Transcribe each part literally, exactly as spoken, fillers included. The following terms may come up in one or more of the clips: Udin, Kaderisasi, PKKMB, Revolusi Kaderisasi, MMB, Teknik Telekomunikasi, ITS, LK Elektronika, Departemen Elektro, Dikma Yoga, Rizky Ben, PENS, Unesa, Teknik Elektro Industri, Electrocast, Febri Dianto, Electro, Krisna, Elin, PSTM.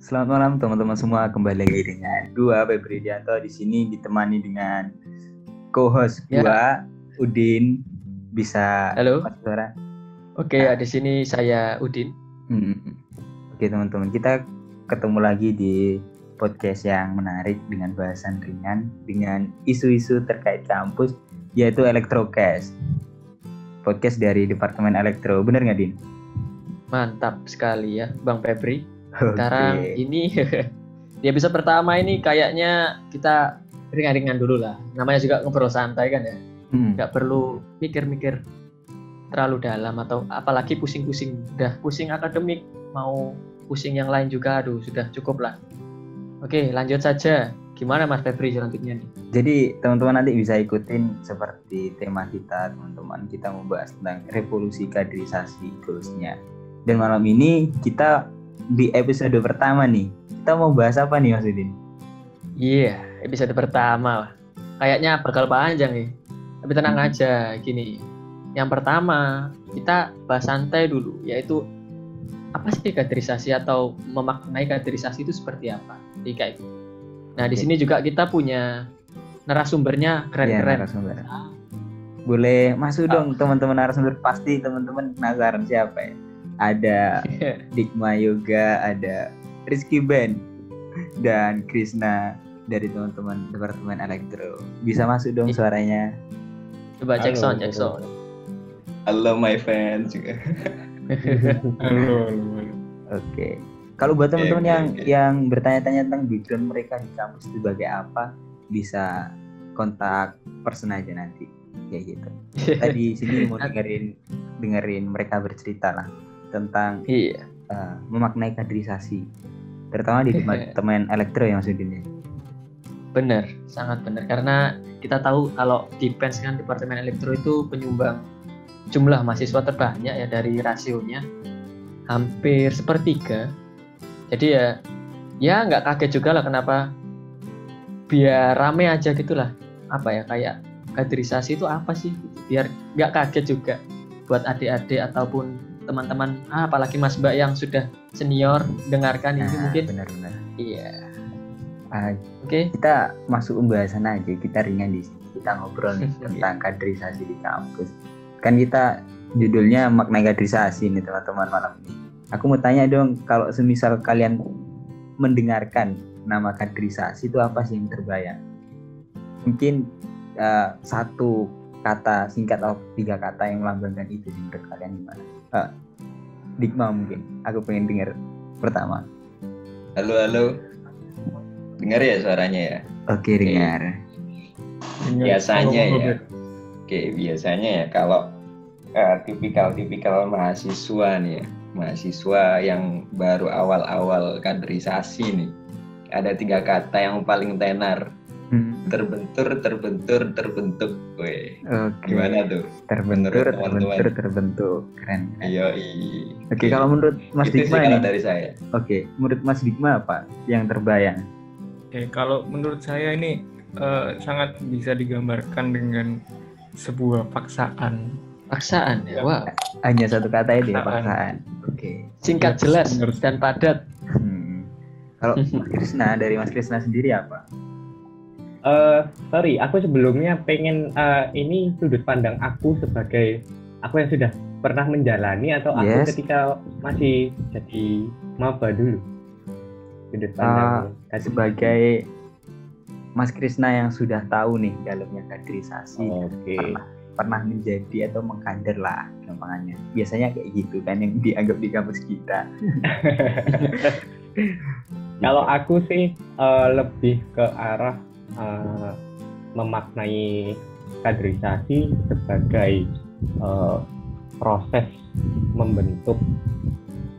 Selamat malam teman-teman semua, kembali lagi dengan gua Febri Dianto di sini ditemani dengan co-host gua ya. Udin. Bisa halo suara? Oke, okay, nah. Di sini saya Udin. Hmm. Oke, okay, teman-teman, kita ketemu lagi di podcast yang menarik dengan bahasan ringan dengan isu-isu terkait kampus, yaitu Electrocast. Podcast dari Departemen Elektro. Benar nggak, Din? Mantap sekali ya, Bang Febri. Sekarang okay. Ini di episode pertama ini kayaknya kita ringan-ringan dulu lah. Namanya juga ngobrol santai kan ya. Hmm. Gak perlu mikir-mikir terlalu dalam atau apalagi pusing-pusing. Udah pusing akademik, mau pusing yang lain juga, aduh sudah cukup lah. Oke, lanjut saja. Gimana Mas Febri selanjutnya nih? Jadi teman-teman nanti bisa ikutin seperti tema kita, teman-teman. Kita membahas tentang revolusi kaderisasi goals-nya. Dan malam ini kita di episode pertama nih, kita mau bahas apa nih Mas Udin? Iya, yeah, episode pertama kayaknya bakal panjang nih. Tapi tenang aja, gini. Yang pertama, kita bahas santai dulu, yaitu apa sih kaderisasi atau memaknai kaderisasi itu seperti apa di I K A I. Nah, di sini juga kita punya narasumbernya keren-keren. Ya, narasumber. Nah, boleh masuk oh. dong teman-teman narasumber, pasti teman-teman penasaran siapa ya? Ada Dikma Yoga, ada Rizky Ben, dan Krisna dari teman-teman Departemen Elektro. Bisa masuk dong suaranya. Coba cek sound, cek sound. Halo my fans juga. Halo. Oke. Kalau buat teman-teman okay, yang okay. yang bertanya-tanya tentang background mereka di kampus sebagai apa, bisa kontak person aja nanti. Ya gitu. Tadi sini mau dengerin dengerin mereka bercerita lah. Tentang iya. uh, memaknai kaderisasi, terutama di teman elektro ya maksudnya. Benar, sangat benar. Karena kita tahu kalau di P E N S kan Departemen Elektro itu penyumbang jumlah mahasiswa terbanyak ya, dari rasionya hampir sepertiga. Jadi ya, ya nggak kaget juga lah kenapa biar rame aja gitulah. Apa ya kayak kaderisasi itu apa sih? Biar nggak kaget juga buat adik-adik ataupun teman-teman, ah, apalagi Mas Mbak yang sudah senior dengarkan nah, ini mungkin. Benar-benar. Iya. Uh, Oke. Okay. Kita masuk pembahasan aja. Kita ringan di sini. Kita ngobrol nih tentang kaderisasi di kampus. Kan kita judulnya makna kaderisasi nih teman-teman malam ini. Aku mau tanya dong, kalau semisal kalian mendengarkan nama kaderisasi itu apa sih yang terbayang? Mungkin uh, satu kata singkat atau tiga kata yang melambangkan itu di menurut kalian gimana? Uh, Dikma mungkin, aku pengen dengar pertama. Halo halo, dengar ya suaranya ya? Oke okay, dengar. Okay. Biasanya halo, ya, oke okay, biasanya ya kalau uh, tipikal-tipikal mahasiswa nih, ya. Mahasiswa yang baru awal-awal kaderisasi nih, ada tiga kata yang paling tenar. Terbentur, terbentur, terbentuk. Weh, okay. Gimana tuh? Terbentur, menurut terbentur, teman-teman? Terbentuk. Keren. Iya. Oke, okay, kalau menurut Mas itu Dikma ini dari saya. Oke, okay. Menurut Mas Dikma apa yang terbayang? Oke, okay, kalau menurut saya ini uh, sangat bisa digambarkan dengan sebuah paksaan. Paksaan. Ya. Wah, wow. Hanya satu kata aja paksaan. paksaan. Oke. Okay. Singkat, ya, jelas menurut. Dan padat. Hmm. Kalau Mas Krisna dari Mas Krisna sendiri apa? Uh, sorry, aku sebelumnya pengen uh, ini sudut pandang aku sebagai aku yang sudah pernah menjalani atau yes. aku ketika masih jadi maba dulu. Sudut pandang uh, sebagai Mas Krisna yang sudah tahu nih dalamnya kaderisasi, okay. pernah pernah menjadi atau mengkader lah gampangannya. Biasanya kayak gitu kan yang dianggap di kampus kita. Kalau aku sih uh, lebih ke arah Uh, memaknai kaderisasi sebagai uh, proses membentuk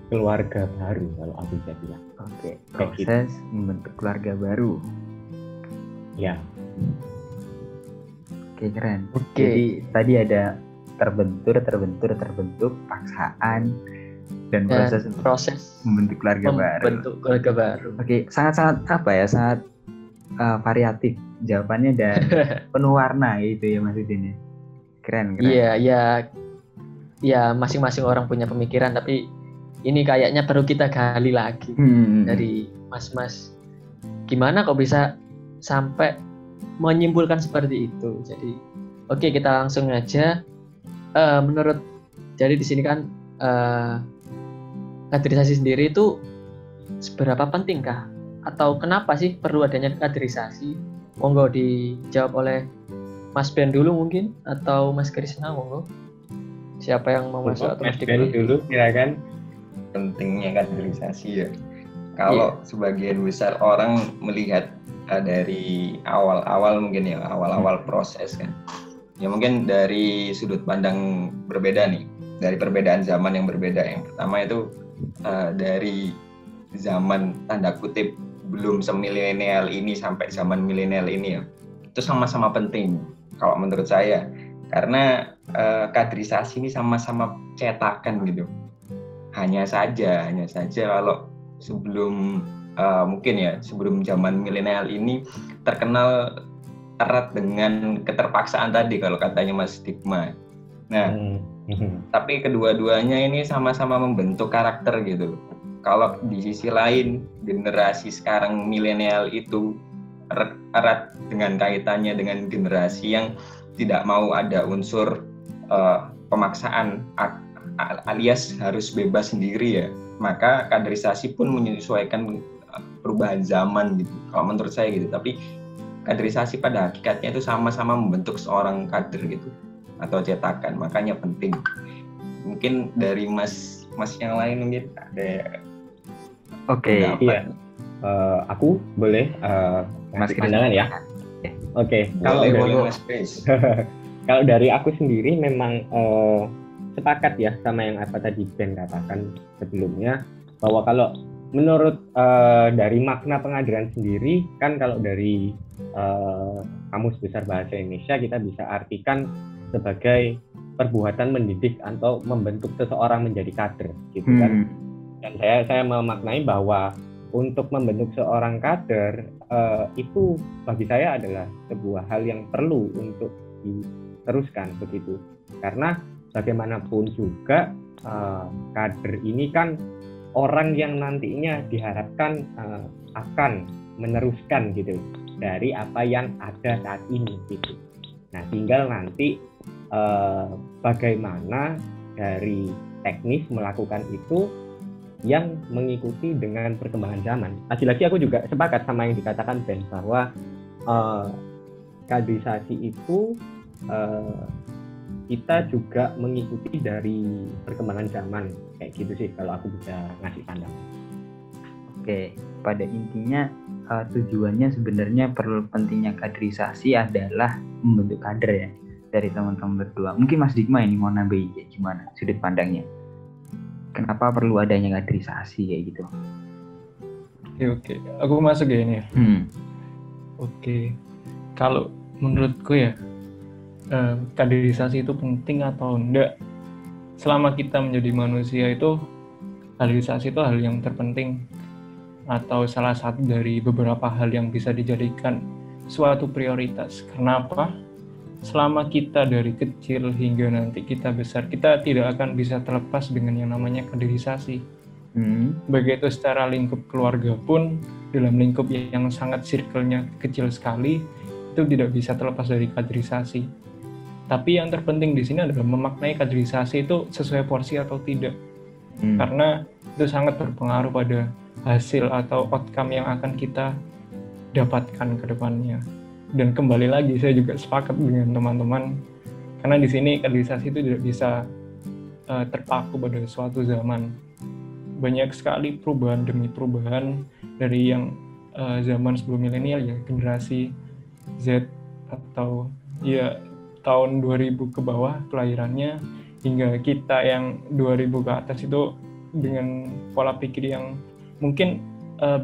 keluarga baru kalau aku bisa bilang. Oke, okay. Proses gitu. Membentuk keluarga baru. Ya. Oke okay, keren. Oke. Okay. Jadi tadi ada terbentur, terbentur, terbentuk, paksaan dan proses, dan proses membentuk keluarga membentuk baru. Membentuk keluarga baru. Oke, okay. sangat-sangat apa ya? Sangat Uh, variatif jawabannya dan penuh warna gitu ya Mas Udin. Keren, keren. Iya, yeah, ya yeah. ya yeah, masing-masing orang punya pemikiran tapi ini kayaknya perlu kita gali lagi hmm. dari mas-mas, gimana kok bisa sampai menyimpulkan seperti itu. Jadi oke, okay, kita langsung aja. Uh, menurut, jadi di sini kan uh, kaderisasi sendiri itu seberapa pentingkah atau kenapa sih perlu adanya kaderisasi? Monggo dijawab oleh Mas Ben dulu mungkin, atau Mas Krisna, monggo siapa yang mau masuk? Mas Ben dulu silakan. Pentingnya kaderisasi ya, kalau yeah. sebagian besar orang melihat uh, dari awal-awal mungkin ya, awal-awal proses kan ya, mungkin dari sudut pandang berbeda nih, dari perbedaan zaman yang berbeda. Yang pertama itu uh, dari zaman tanda kutip belum semilenial ini sampai zaman milenial ini ya, itu sama-sama penting kalau menurut saya, karena uh, kaderisasi ini sama-sama cetakan gitu. Hanya saja, hanya saja kalau sebelum uh, mungkin ya sebelum zaman milenial ini terkenal erat dengan keterpaksaan tadi kalau katanya Mas Dikma. Nah, hmm. tapi kedua-duanya ini sama-sama membentuk karakter gitu. Kalau di sisi lain generasi sekarang milenial itu erat dengan kaitannya dengan generasi yang tidak mau ada unsur uh, pemaksaan alias harus bebas sendiri ya, maka kaderisasi pun menyesuaikan perubahan zaman gitu, kalau menurut saya gitu. Tapi kaderisasi pada hakikatnya itu sama-sama membentuk seorang kader gitu, atau cetakan, makanya penting. Mungkin dari mas mas yang lain mungkin ada. Oke, okay, iya. Uh, aku boleh uh, mas pandangan ya. Oke, okay. Kalau dari mas kalau dari aku sendiri memang uh, sepakat ya sama yang apa tadi Ben katakan sebelumnya, bahwa kalau menurut uh, dari makna pengadilan sendiri kan, kalau dari uh, Kamus Besar Bahasa Indonesia kita bisa artikan sebagai perbuatan mendidik atau membentuk seseorang menjadi kader gitu kan. Hmm. Dan saya saya memaknai bahwa untuk membentuk seorang kader uh, itu bagi saya adalah sebuah hal yang perlu untuk diteruskan begitu, karena bagaimanapun juga uh, kader ini kan orang yang nantinya diharapkan uh, akan meneruskan gitu dari apa yang ada saat ini gitu. Nah, tinggal nanti uh, bagaimana dari teknis melakukan itu yang mengikuti dengan perkembangan zaman. Lagi-lagi aku juga sepakat sama yang dikatakan Ben bahwa uh, kaderisasi itu uh, kita juga mengikuti dari perkembangan zaman, kayak gitu sih kalau aku bisa ngasih pandangan. Oke, pada intinya uh, tujuannya sebenarnya perlu pentingnya kaderisasi adalah membentuk kader ya dari teman-teman berdua. Mungkin Mas Dikma ini mau nambahin ya, gimana sudut pandangnya? Kenapa perlu adanya kaderisasi kayak gitu? Oke, oke. Aku masuk ya ini. Hmm. Oke, kalau menurutku ya, kaderisasi itu penting atau enggak, selama kita menjadi manusia itu kaderisasi itu hal yang terpenting atau salah satu dari beberapa hal yang bisa dijadikan suatu prioritas. Kenapa? Selama kita dari kecil hingga nanti kita besar, kita tidak akan bisa terlepas dengan yang namanya kaderisasi. hmm. Begitu secara lingkup keluarga pun, dalam lingkup yang sangat circle-nya kecil sekali, itu tidak bisa terlepas dari kaderisasi. Tapi yang terpenting di sini adalah memaknai kaderisasi itu sesuai porsi atau tidak. Hmm. Karena itu sangat berpengaruh pada hasil atau outcome yang akan kita dapatkan ke depannya. Dan kembali lagi, saya juga sepakat dengan teman-teman. Karena di sini kaderisasi itu tidak bisa uh, terpaku pada suatu zaman. Banyak sekali perubahan demi perubahan dari yang uh, zaman sebelum milenial ya, generasi Z atau ya tahun dua ribu ke bawah kelahirannya, hingga kita yang dua ribu ke atas itu dengan pola pikir yang mungkin uh,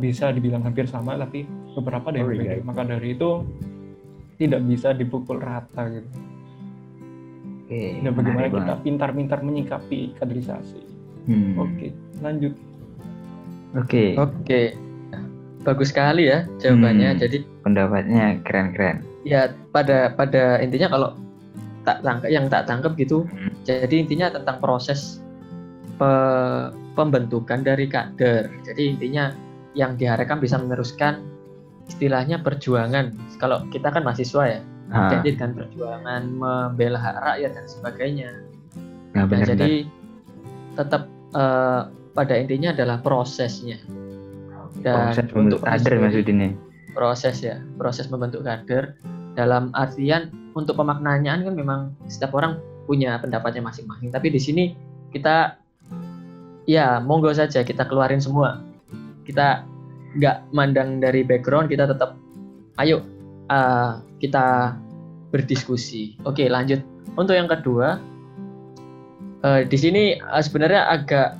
bisa dibilang hampir sama, tapi beberapa dari oh, beda. Yeah. Maka dari itu tidak bisa dipukul rata gitu. Okay, nah, bagaimana kita banget. pintar-pintar menyikapi kaderisasi. Hmm. Oke, okay, lanjut. Oke. Okay. Oke. Okay. Bagus sekali ya jawabannya. Hmm, jadi pendapatnya keren-keren. Ya, pada pada intinya kalau tak tangkap, yang tak tangkap gitu. Hmm. Jadi intinya tentang proses pe, pembentukan dari kader. Jadi intinya yang diharapkan bisa meneruskan istilahnya perjuangan. Kalau kita kan mahasiswa ya, ah. jadi kan perjuangan membela hak rakyat dan sebagainya. Nah, benar, jadi benar. tetap uh, pada intinya adalah prosesnya. Dan proses untuk kader maksudnya. Proses ya, proses membentuk kader dalam artian untuk pemaknaan kan memang setiap orang punya pendapatnya masing-masing. Tapi di sini kita ya monggo saja kita keluarin semua. Kita nggak mandang dari background, kita tetap ayo uh, kita berdiskusi. Oke, lanjut untuk yang kedua. Uh, di sini uh, sebenarnya agak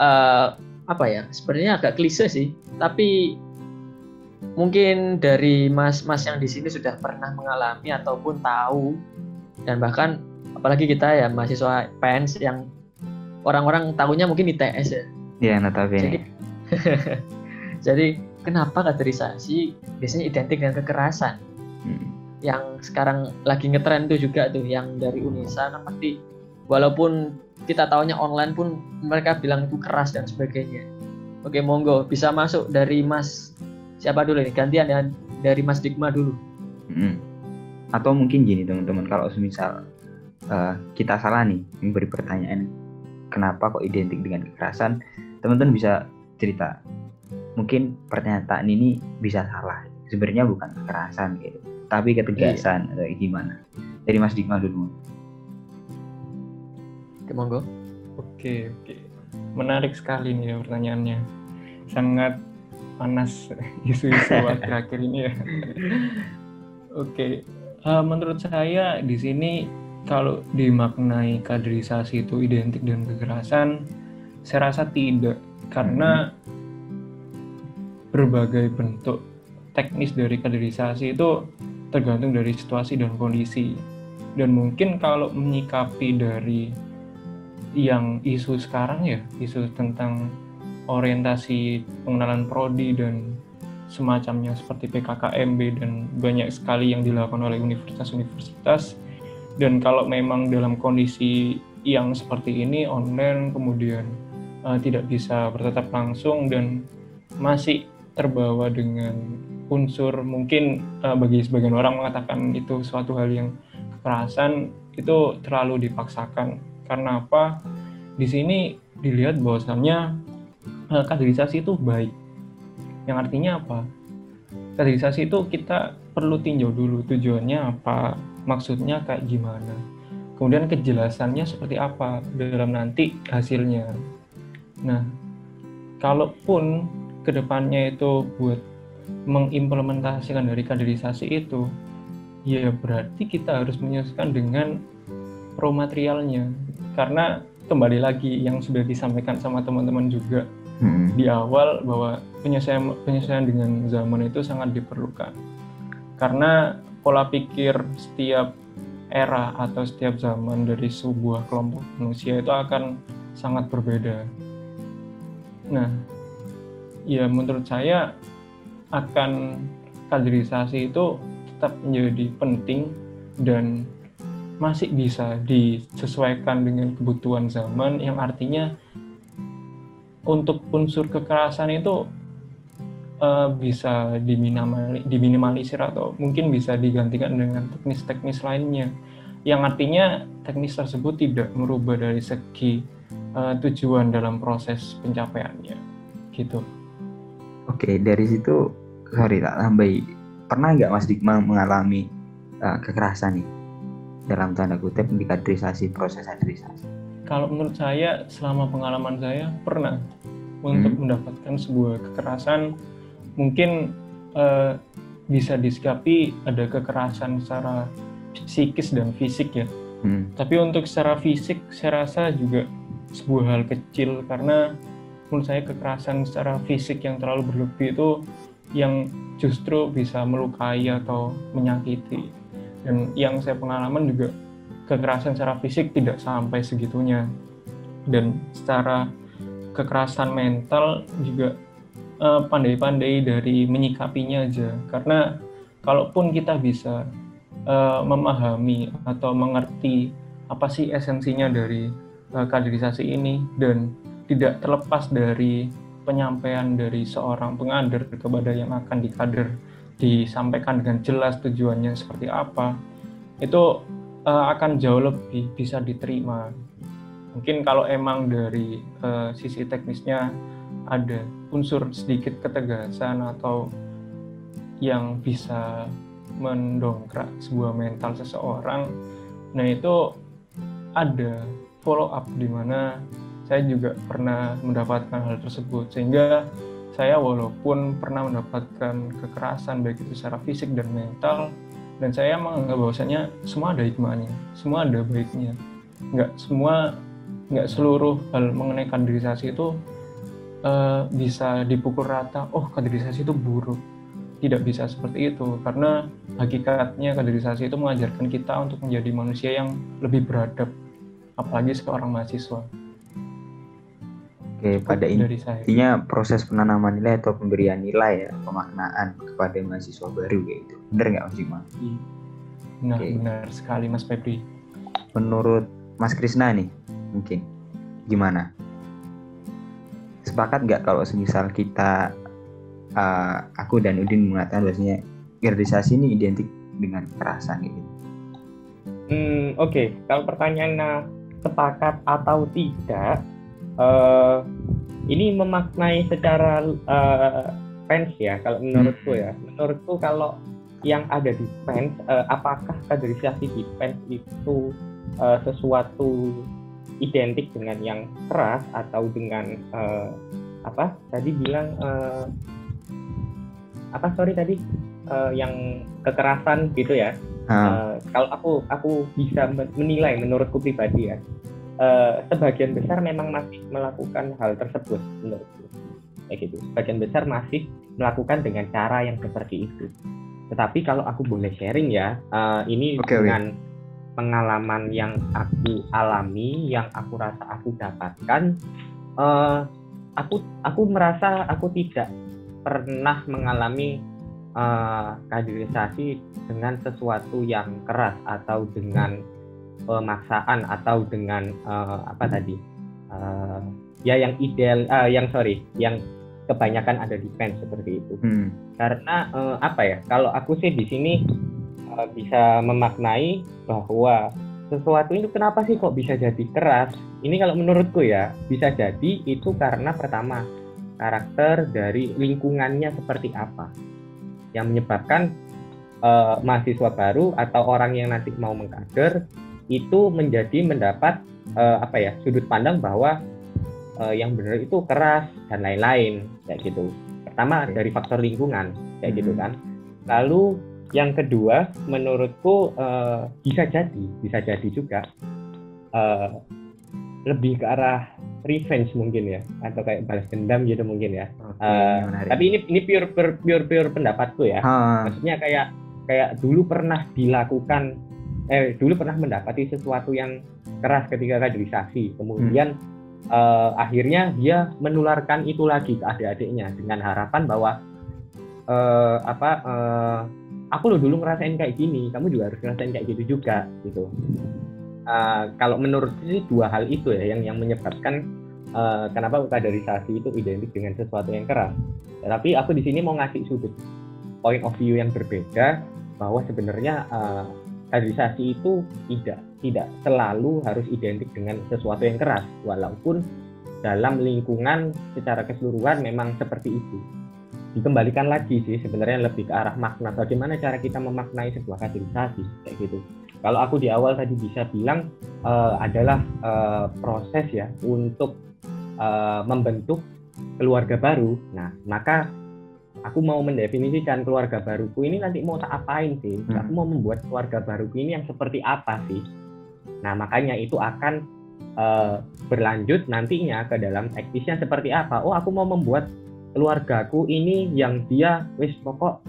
uh, apa ya? Sebenarnya agak klise sih, tapi mungkin dari mas-mas yang di sini sudah pernah mengalami ataupun tahu, dan bahkan apalagi kita ya mahasiswa P E N S yang orang-orang tahunya mungkin I T S ya. Iya, notabene. Jadi kenapa kaderisasi biasanya identik dengan kekerasan? Hmm. Yang sekarang lagi ngetren tuh juga tuh yang dari Unesa kan pasti, walaupun kita tahunya online pun mereka bilang itu keras dan sebagainya. Oke, monggo bisa masuk dari Mas siapa dulu nih, gantian ya, dari Mas Dikma dulu. Hmm. Atau mungkin gini teman-teman, kalau misal uh, kita salah nih memberi pertanyaan kenapa kok identik dengan kekerasan, teman-teman bisa cerita. Mungkin pernyataan ini bisa salah, sebenarnya bukan kekerasan gitu, tapi ketegasan atau gimana. Dari Mas Dikma dulu. Oke, monggo. Oke, oke. Menarik sekali nih pertanyaannya. Sangat panas isu-isu akhir-akhir ini ya. Oke, uh, menurut saya di sini kalau dimaknai kaderisasi itu identik dengan kekerasan, saya rasa tidak, karena hmm. berbagai bentuk teknis dari kaderisasi itu tergantung dari situasi dan kondisi. Dan mungkin kalau menyikapi dari yang isu sekarang ya, isu tentang orientasi pengenalan prodi dan semacamnya seperti P K K M B dan banyak sekali yang dilakukan oleh universitas-universitas. Dan kalau memang dalam kondisi yang seperti ini online, kemudian uh, tidak bisa bertatap langsung dan masih terbawa dengan unsur mungkin uh, bagi sebagian orang mengatakan itu suatu hal yang kekerasan, itu terlalu dipaksakan. Karena apa? Di sini dilihat bahwasannya uh, kaderisasi itu baik. Yang artinya apa? Kaderisasi itu kita perlu tinjau dulu tujuannya apa, maksudnya kayak gimana. Kemudian kejelasannya seperti apa dalam nanti hasilnya. Nah, kalaupun kedepannya itu buat mengimplementasikan dari kaderisasi itu, ya berarti kita harus menyesuaikan dengan raw materialnya. Karena kembali lagi yang sudah disampaikan sama teman-teman juga hmm. di awal, bahwa penyesuaian, penyesuaian dengan zaman itu sangat diperlukan. Karena pola pikir setiap era atau setiap zaman dari sebuah kelompok manusia itu akan sangat berbeda. Nah, ya menurut saya akan kaderisasi itu tetap menjadi penting dan masih bisa disesuaikan dengan kebutuhan zaman, yang artinya untuk unsur kekerasan itu uh, bisa diminimal, diminimalisir atau mungkin bisa digantikan dengan teknis-teknis lainnya, yang artinya teknis tersebut tidak merubah dari segi uh, tujuan dalam proses pencapaiannya gitu. Oke, dari situ, sorry tak tambahi, pernah nggak Mas Dikma mengalami uh, kekerasan nih dalam tanda kutip di kaderisasi, proses kaderisasi? Kalau menurut saya, selama pengalaman saya pernah untuk hmm. mendapatkan sebuah kekerasan, mungkin uh, bisa disikapi ada kekerasan secara psikis dan fisik ya. Hmm. Tapi untuk secara fisik, saya rasa juga sebuah hal kecil, karena menurut saya kekerasan secara fisik yang terlalu berlebih itu yang justru bisa melukai atau menyakiti. Dan yang saya pengalaman juga kekerasan secara fisik tidak sampai segitunya. Dan secara kekerasan mental juga eh, pandai-pandai dari menyikapinya aja. Karena kalaupun kita bisa eh, memahami atau mengerti apa sih esensinya dari kaderisasi ini, dan tidak terlepas dari penyampaian dari seorang pengader kepada yang akan dikader, disampaikan dengan jelas tujuannya seperti apa, itu uh, akan jauh lebih bisa diterima. Mungkin kalau emang dari uh, sisi teknisnya ada unsur sedikit ketegasan atau yang bisa mendongkrak sebuah mental seseorang, nah itu ada follow up di mana saya juga pernah mendapatkan hal tersebut, sehingga saya walaupun pernah mendapatkan kekerasan baik itu secara fisik dan mental, dan saya menganggap bahwasanya semua ada hikmahnya, semua ada baiknya, nggak semua, nggak seluruh hal mengenai kaderisasi itu uh, bisa dipukul rata, oh kaderisasi itu buruk. Tidak bisa seperti itu, karena hakikatnya kaderisasi itu mengajarkan kita untuk menjadi manusia yang lebih beradab, apalagi seorang mahasiswa. Oke, pada intinya proses penanaman nilai atau pemberian nilai ya, pemaknaan kepada mahasiswa baru gitu. Benar nggak Mas Jima? Benar, benar sekali Mas Febri. Menurut Mas Krisna nih, mungkin gimana? Sepakat nggak kalau semisal kita Uh, aku dan Udin mengatakan bahwasanya kaderisasi ini identik dengan kekerasan gitu. Hmm, oke, okay. Kalau pertanyaannya sepakat atau tidak, uh, ini memaknai secara uh, P E N S ya. Kalau menurutku ya, menurutku kalau yang ada di P E N S, uh, apakah kaderisasi di P E N S itu uh, sesuatu identik dengan yang keras atau dengan uh, apa? Tadi bilang. Uh, apa sorry tadi uh, yang kekerasan gitu ya. Uh, kalau aku aku bisa menilai menurutku pribadi ya, uh, sebagian besar memang masih melakukan hal tersebut menurutku. Kayak gitu. Sebagian besar masih melakukan dengan cara yang seperti itu. Tetapi kalau aku boleh sharing ya, uh, ini okay, dengan okay. pengalaman yang aku alami, yang aku rasa aku dapatkan, uh, aku aku merasa aku tidak pernah mengalami uh, kaderisasi dengan sesuatu yang keras atau dengan pemaksaan atau dengan uh, apa tadi uh, ya yang ideal uh, yang sorry yang kebanyakan ada di P E N S seperti itu. Hmm. Karena uh, apa ya, kalau aku sih di sini uh, bisa memaknai bahwa sesuatu itu kenapa sih kok bisa jadi keras? Ini kalau menurutku ya, bisa jadi itu karena pertama karakter dari lingkungannya seperti apa yang menyebabkan uh, mahasiswa baru atau orang yang nanti mau mengkader itu menjadi mendapat uh, apa ya sudut pandang bahwa uh, yang benar itu keras dan lain-lain kayak gitu. Pertama dari faktor lingkungan kayak hmm. gitu kan. Lalu yang kedua menurutku uh, bisa jadi bisa jadi juga uh, lebih ke arah revenge mungkin ya, atau kayak balas dendam gitu mungkin ya. Okay, uh, tapi ini ini pure pure pure, pure pendapatku ya. Ha. Maksudnya kayak kayak dulu pernah dilakukan, eh dulu pernah mendapati sesuatu yang keras ketika kaderisasi, kemudian hmm. uh, akhirnya dia menularkan itu lagi ke adik-adiknya dengan harapan bahwa uh, apa uh, aku loh dulu ngerasain kayak gini, kamu juga harus ngerasain kayak gitu juga gitu. Uh, kalau menurut sih dua hal itu ya yang yang menyebabkan uh, kenapa kaderisasi itu identik dengan sesuatu yang keras. Ya, tapi aku di sini mau ngasih sudut point of view yang berbeda bahwa sebenarnya uh, kaderisasi itu tidak tidak selalu harus identik dengan sesuatu yang keras, walaupun dalam lingkungan secara keseluruhan memang seperti itu. Dikembalikan lagi sih sebenarnya lebih ke arah makna, bagaimana cara kita memaknai sebuah kaderisasi kayak gitu. Kalau aku di awal tadi bisa bilang uh, adalah uh, proses ya untuk uh, membentuk keluarga baru. Nah, maka aku mau mendefinisikan keluarga baruku ini nanti mau tak apain sih? Hmm. Aku mau membuat keluarga baruku ini yang seperti apa sih? Nah, makanya itu akan uh, berlanjut nantinya ke dalam teknisnya seperti apa. Oh, aku mau membuat keluargaku ini yang dia wis pokok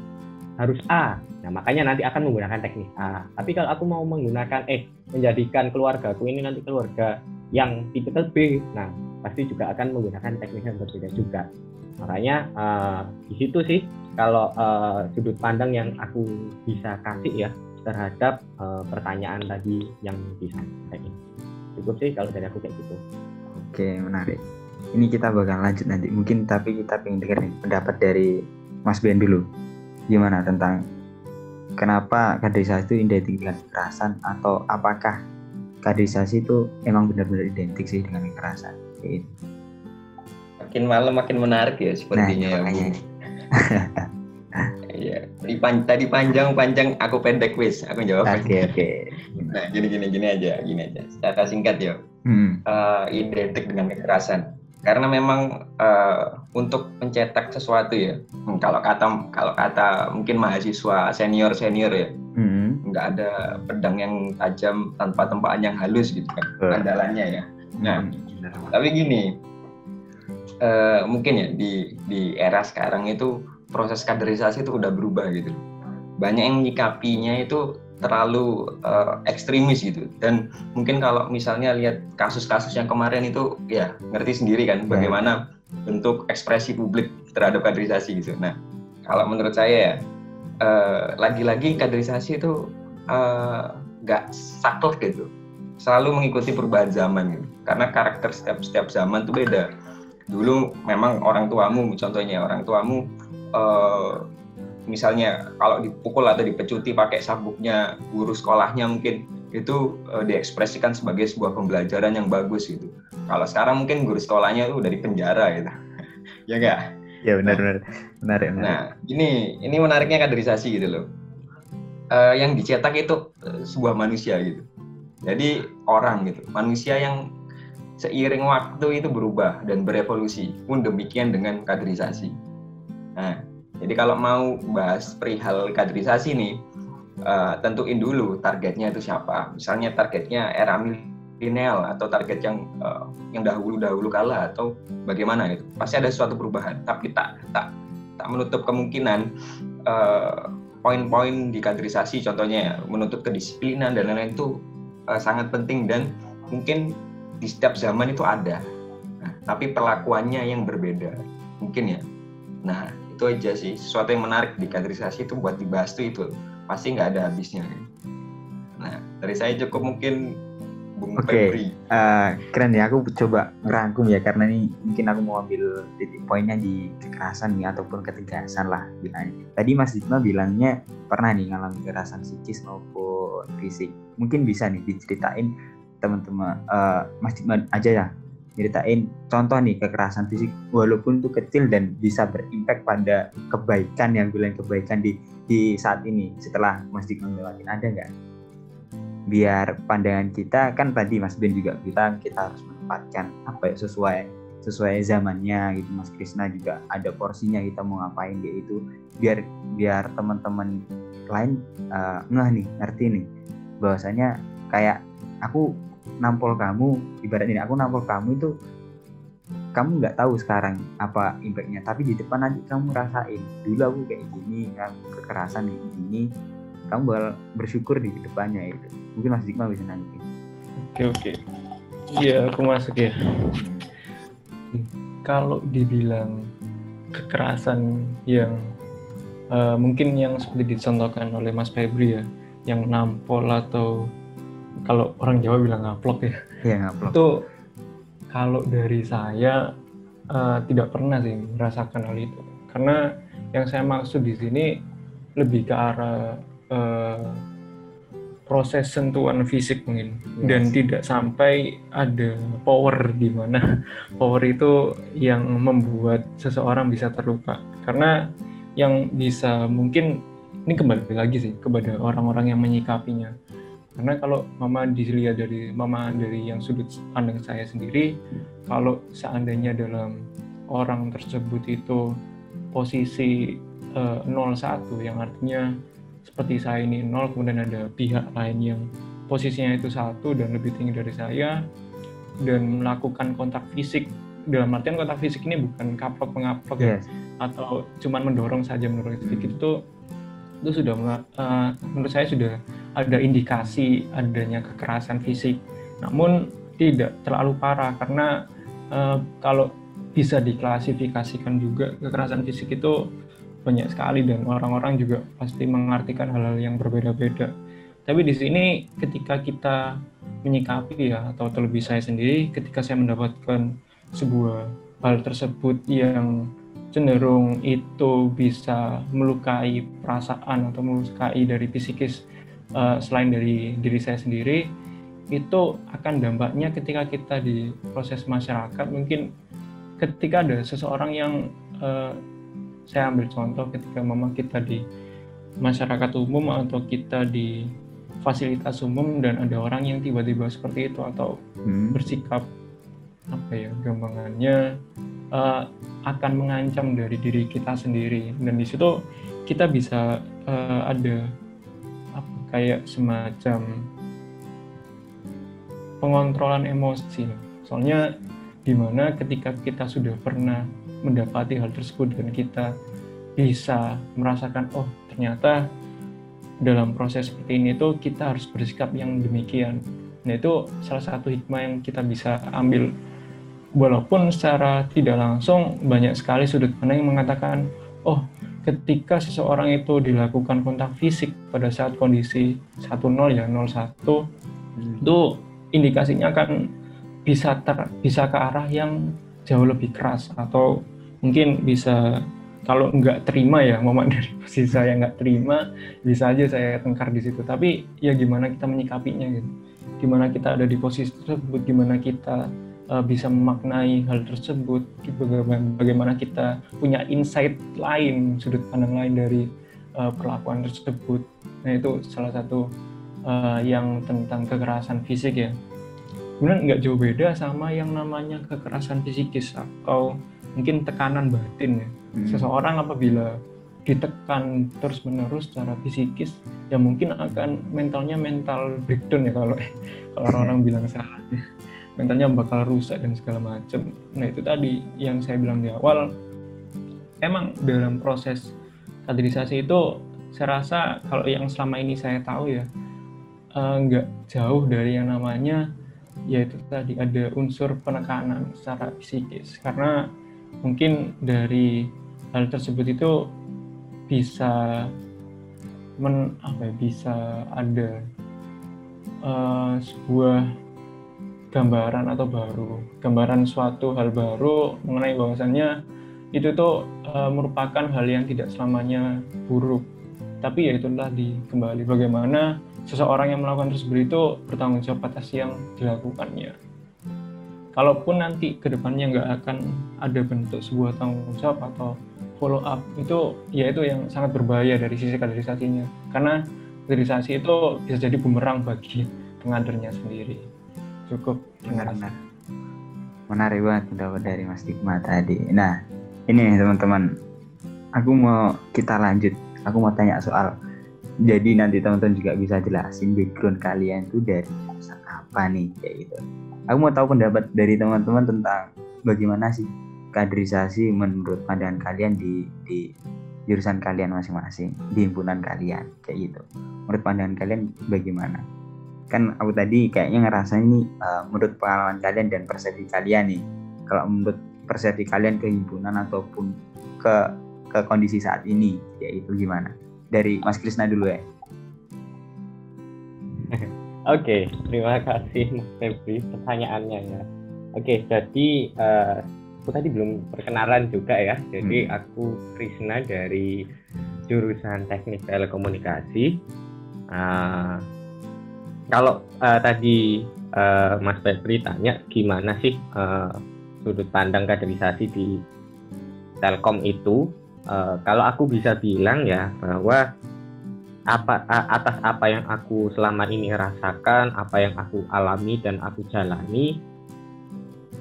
harus A. Nah, makanya nanti akan menggunakan teknik A. Tapi kalau aku mau menggunakan eh menjadikan keluargaku ini nanti keluarga yang tipe B, nah pasti juga akan menggunakan teknik yang berbeda juga. Makanya uh, di situ sih kalau uh, sudut pandang yang aku bisa kasih ya terhadap uh, pertanyaan tadi yang disampaikan. cukup sih kalau dari aku kayak gitu. Oke, menarik. Ini kita bakal lanjut nanti mungkin, tapi kita pengen dengerin pendapat dari Mas Ben dulu. Gimana tentang kenapa kaderisasi itu identik dengan kekerasan, atau apakah kaderisasi itu emang benar-benar identik sih dengan kekerasan? Gitu. Makin malam makin menarik ya sepertinya. Nah, ya, Bu. Iya, tadi panjang-panjang aku pendek wis, aku jawab. Oke, okay, oke. Okay. Nah, gini-gini gini aja, gini aja. Secara singkat ya. Hmm. Uh, identik dengan kekerasan. Karena memang uh, untuk mencetak sesuatu ya, hmm, kalau kata kalau kata mungkin mahasiswa senior senior ya, hmm, nggak ada pedang yang tajam tanpa tempaan yang halus gitu kan, hmm, andalannya ya. Nah, hmm, tapi gini, uh, mungkin ya di di era sekarang itu proses kaderisasi itu udah berubah gitu, banyak yang menyikapinya itu terlalu uh, ekstremis gitu. Dan mungkin kalau misalnya lihat kasus-kasus yang kemarin itu ya ngerti sendiri kan bagaimana yeah, bentuk ekspresi publik terhadap kaderisasi gitu. Nah, kalau menurut saya ya uh, lagi-lagi kaderisasi itu nggak uh, saklek gitu, selalu mengikuti perubahan zaman gitu. Karena karakter setiap setiap zaman tuh beda. Dulu memang orang tuamu, contohnya orang tuamu uh, misalnya kalau dipukul atau dipecuti pakai sabuknya guru sekolahnya, mungkin itu e, diekspresikan sebagai sebuah pembelajaran yang bagus gitu. Kalau sekarang mungkin guru sekolahnya itu udah dipenjara gitu. Ya enggak? Ya benar-benar. Menarik, menarik. Nah, ini ini menariknya kaderisasi gitu loh. E, yang dicetak itu e, sebuah manusia gitu. Jadi orang gitu, manusia yang seiring waktu itu berubah dan berevolusi. Pun demikian dengan kaderisasi. Nah, jadi kalau mau bahas perihal kaderisasi nih, uh, tentuin dulu targetnya itu siapa. Misalnya targetnya era milenial atau target yang uh, yang dahulu-dahulu kala atau bagaimana gitu. Pasti ada suatu perubahan, tapi tak tak tak menutup kemungkinan uh, poin-poin di kaderisasi, contohnya ya, menuntut kedisiplinan dan lain-lain itu uh, sangat penting dan mungkin di setiap zaman itu ada. Nah, tapi perlakuannya yang berbeda mungkin ya. Nah, itu aja sih, sesuatu yang menarik di kaderisasi itu buat dibahas tuh itu pasti nggak ada habisnya. Nah, dari saya cukup mungkin, Bung Febri. Oke, uh, keren ya, aku coba merangkum ya, karena ini mungkin aku mau ambil titik poinnya di kekerasan ya, ataupun ketegasan lah bilangnya. Tadi Mas Dikma bilangnya pernah nih ngalamin kekerasan psikis maupun fisik. Mungkin bisa nih diceritain teman-teman, uh, Mas Dikma aja ya, ceritain contoh nih kekerasan fisik walaupun itu kecil dan bisa berimpak pada kebaikan, yang bilang kebaikan di di saat ini setelah Mas Dikma ngelawatin, ada nggak? Biar pandangan kita kan tadi Mas Ben juga bilang kita harus menempatkan apa ya, sesuai sesuai zamannya gitu. Mas Krisna juga ada porsinya kita mau ngapain dia itu, biar biar teman-teman lain uh, ngeh nih, ngerti nih bahwasanya kayak aku nampol kamu, ibarat ini aku nampol kamu itu kamu nggak tahu sekarang apa impactnya, tapi di depan nanti kamu rasain. Dulu aku kayak gini, kan kekerasan kayak gini, kamu bakal bersyukur di depannya itu. Mungkin Mas Dikma bisa nanti. Oke oke, iya aku masuk ya. Kalau dibilang kekerasan yang uh, mungkin yang seperti dicontohkan oleh Mas Febri ya, yang nampol atau kalau orang Jawa bilang ngaplok ya, ya ngaplok. Itu kalau dari saya uh, tidak pernah sih merasakan hal itu, karena yang saya maksud di sini lebih ke arah uh, proses sentuhan fisik mungkin, yes, dan tidak sampai ada power di mana power itu yang membuat seseorang bisa terluka. Karena yang bisa mungkin ini kembali lagi sih kepada orang-orang yang menyikapinya. Karena kalau mama dilihat dari mama dari yang sudut pandang saya sendiri, kalau seandainya dalam orang tersebut itu posisi uh, nol satu, yang artinya seperti saya ini nol, kemudian ada pihak lain yang posisinya itu satu dan lebih tinggi dari saya, dan melakukan kontak fisik. Dalam artian kontak fisik ini bukan kaplok-mengaplok, yes, atau cuma mendorong saja, mendorong sedikit, itu itu sudah uh, menurut saya sudah ada indikasi adanya kekerasan fisik, namun tidak terlalu parah. Karena uh, kalau bisa diklasifikasikan juga kekerasan fisik itu banyak sekali dan orang-orang juga pasti mengartikan hal-hal yang berbeda-beda. Tapi di sini ketika kita menyikapi ya, atau terlebih saya sendiri, ketika saya mendapatkan sebuah hal tersebut yang cenderung itu bisa melukai perasaan atau melukai dari psikis uh, selain dari diri saya sendiri, itu akan dampaknya ketika kita di proses masyarakat. Mungkin ketika ada seseorang yang uh, saya ambil contoh, ketika memang kita di masyarakat umum atau kita di fasilitas umum dan ada orang yang tiba-tiba seperti itu atau hmm. bersikap apa ya, gampangannya uh, akan mengancam dari diri kita sendiri, dan di situ kita bisa uh, ada apa, kayak semacam pengontrolan emosi. Soalnya dimana ketika kita sudah pernah mendapati hal tersebut dan kita bisa merasakan, oh ternyata dalam proses seperti ini tuh kita harus bersikap yang demikian. Nah itu salah satu hikmah yang kita bisa ambil. Walaupun secara tidak langsung banyak sekali sudut pandang yang mengatakan, oh ketika seseorang itu dilakukan kontak fisik pada saat kondisi nol ya nol satu hmm. itu indikasinya akan bisa ter, bisa ke arah yang jauh lebih keras, atau mungkin bisa kalau nggak terima ya, momen dari posisi saya nggak terima, bisa aja saya tengkar di situ. Tapi ya gimana kita menyikapinya gitu, gimana kita ada di posisi tersebut, gimana kita bisa memaknai hal tersebut, bagaimana kita punya insight lain, sudut pandang lain dari uh, perlakuan tersebut. Nah itu salah satu uh, yang tentang kekerasan fisik ya. Kemudian nggak jauh beda sama yang namanya kekerasan fisikis atau mungkin tekanan batin ya. Hmm. Seseorang apabila ditekan terus-menerus secara fisikis, ya mungkin akan mentalnya mental breakdown ya, kalau kalau orang-orang bilang salah. Mentalnya bakal rusak dan segala macam. Nah itu tadi yang saya bilang di awal, emang dalam proses kaderisasi itu saya rasa kalau yang selama ini saya tahu ya, nggak eh, jauh dari yang namanya yaitu tadi ada unsur penekanan secara psikis, karena mungkin dari hal tersebut itu bisa men, apa ya, bisa ada eh, sebuah gambaran atau baru, gambaran suatu hal baru mengenai bahwasannya itu tuh e, merupakan hal yang tidak selamanya buruk. Tapi ya itulah di kembali bagaimana seseorang yang melakukan tersebut itu bertanggung jawab atas yang dilakukannya. Kalaupun nanti kedepannya nggak akan ada bentuk sebuah tanggung jawab atau follow up, itu ya itu yang sangat berbahaya dari sisi kaderisasinya, karena kaderisasi itu bisa jadi bumerang bagi pengadernya sendiri. Cukup benar-benar menarik banget pendapat dari Mas Dikma tadi. Nah ini teman-teman, aku mau kita lanjut, aku mau tanya soal, jadi nanti teman-teman juga bisa jelasin background kalian itu dari jurusan apa nih kayak gitu. Aku mau tahu pendapat dari teman-teman tentang bagaimana sih kaderisasi menurut pandangan kalian di di jurusan kalian masing-masing, di himpunan kalian kayak gitu. Menurut pandangan kalian bagaimana? Kan aku tadi kayaknya ngerasain nih uh, menurut pengalaman kalian dan persepsi kalian nih, kalau menurut persepsi kalian ke himpunan ataupun ke ke kondisi saat ini yaitu gimana? Dari Mas Krisna dulu ya. Oke, okay, terima kasih Mas Febri pertanyaannya ya. Oke, okay, jadi uh, aku tadi belum perkenalan juga ya. Jadi hmm. aku Krisna dari jurusan Teknik Telekomunikasi. Uh, Kalau uh, tadi uh, Mas Febri tanya gimana sih uh, sudut pandang kaderisasi di Telkom itu, uh, kalau aku bisa bilang ya bahwa apa, atas apa yang aku selama ini rasakan, apa yang aku alami dan aku jalani,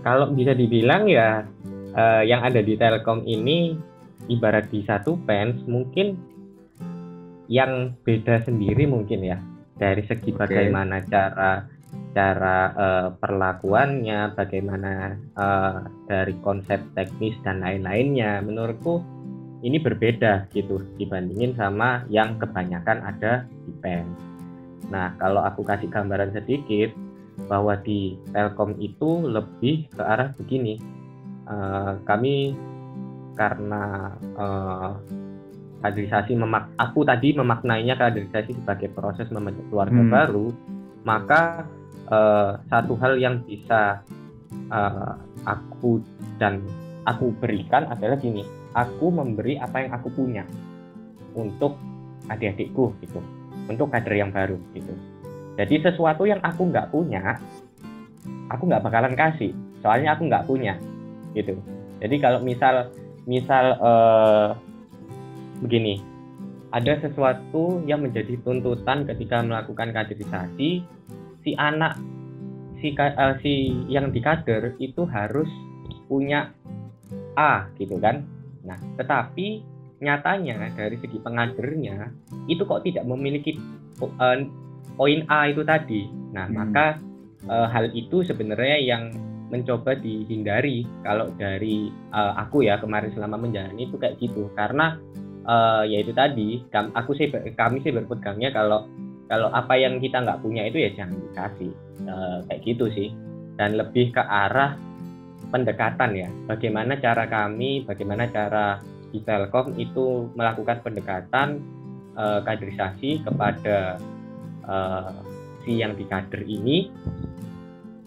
kalau bisa dibilang ya uh, yang ada di Telkom ini ibarat di satu P E N S, mungkin yang beda sendiri mungkin ya. Dari segi bagaimana okay. cara cara uh, perlakuannya, bagaimana uh, dari konsep teknis dan lain-lainnya, menurutku ini berbeda gitu dibandingin sama yang kebanyakan ada di P E N S. Nah, kalau aku kasih gambaran sedikit bahwa di Telkom itu lebih ke arah begini, uh, kami karena uh, kaderisasi memak aku tadi memaknainya kaderisasi sebagai proses membentuk keluarga hmm. baru, maka uh, satu hal yang bisa uh, aku dan aku berikan adalah gini, aku memberi apa yang aku punya untuk adik-adikku gitu, untuk kader yang baru gitu. Jadi sesuatu yang aku nggak punya, aku nggak bakalan kasih, soalnya aku nggak punya gitu. Jadi kalau misal misal uh, begini, ada sesuatu yang menjadi tuntutan ketika melakukan kaderisasi, si anak si uh, si yang dikader itu harus punya A gitu kan. Nah, tetapi nyatanya dari segi pengadernya itu kok tidak memiliki uh, poin A itu tadi. Nah, hmm. maka uh, hal itu sebenarnya yang mencoba dihindari kalau dari uh, aku ya kemarin selama menjalani itu kayak gitu, karena uh, ya itu tadi aku sih kami sih berpegangnya kalau kalau apa yang kita nggak punya itu ya jangan dikasih, uh, kayak gitu sih, dan lebih ke arah pendekatan ya, bagaimana cara kami, bagaimana cara di Telkom itu melakukan pendekatan uh, kaderisasi kepada uh, si yang dikader ini.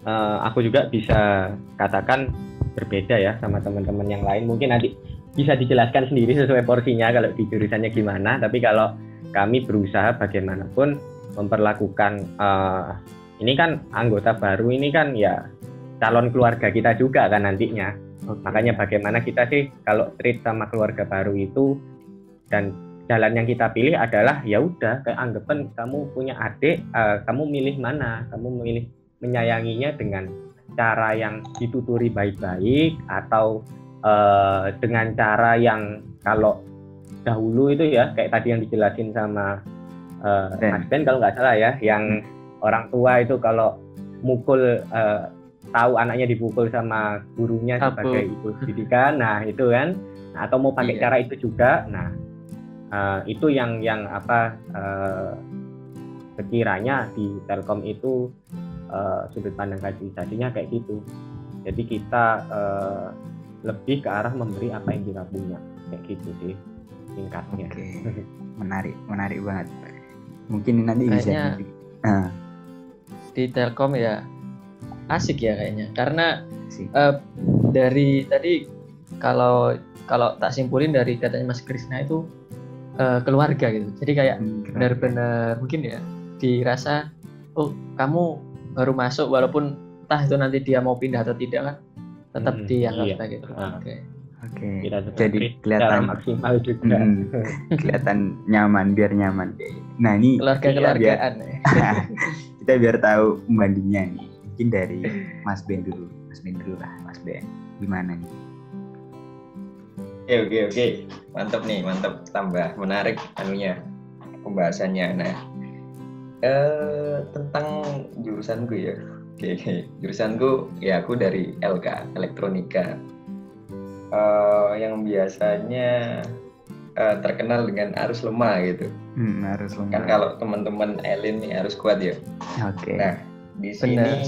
Uh, aku juga bisa katakan berbeda ya sama teman-teman yang lain. Mungkin nanti bisa dijelaskan sendiri sesuai porsinya kalau di jurusannya gimana. Tapi kalau kami berusaha bagaimanapun memperlakukan uh, ini kan anggota baru ini kan ya calon keluarga kita juga kan nantinya. Okay. Makanya bagaimana kita sih kalau treat sama keluarga baru itu, dan jalan yang kita pilih adalah ya udah keanggapan kamu punya adik, uh, kamu milih mana, kamu milih menyayanginya dengan cara yang dituturi baik-baik atau uh, dengan cara yang kalau dahulu itu ya kayak tadi yang dijelasin sama uh, Mas Ben kalau nggak salah ya, yang hmm. orang tua itu kalau mukul uh, tahu anaknya dipukul sama gurunya Apu. Sebagai itu pendidikan, nah itu kan, nah, atau mau pakai iya. cara itu juga, nah uh, itu yang yang apa uh, sekiranya di Telkom itu Uh, sudut pandang kaderisasinya kayak gitu. Jadi kita uh, lebih ke arah memberi apa yang kita punya, kayak gitu sih singkatnya. Oke, okay. menarik, menarik banget. Mungkin nanti kayaknya bisa uh. di Telkom ya asik ya kayaknya, karena uh, dari tadi kalau kalau tak simpulin dari katanya Mas Krisna itu uh, keluarga gitu. Jadi kayak hmm, benar-benar mungkin ya dirasa oh kamu baru masuk, walaupun entah itu nanti dia mau pindah atau tidak kan tetap hmm, dianggap iya. gitu. Oke. Ah. Oke. Okay. Okay. Jadi kelihatan maksimal juga. Hmm, kelihatan nyaman, biar nyaman. Nah, ini keluarga-keluargaan. Kita, biar, kita biar tahu pembandingnya nih. Mungkin dari Mas Ben dulu. Mas Ben dulu lah, Mas Ben. Gimana nih? Oke, oke, oke. Mantap nih, mantap. Tambah menarik anunya pembahasannya. Nah, Uh, tentang jurusanku ya, okay, okay. jurusanku ya aku dari L K Elektronika, uh, yang biasanya uh, terkenal dengan arus lemah gitu. Hmm, arus lemah. Kan kalau teman-teman Elin nih arus kuat ya. Oke. Okay. Nah di sini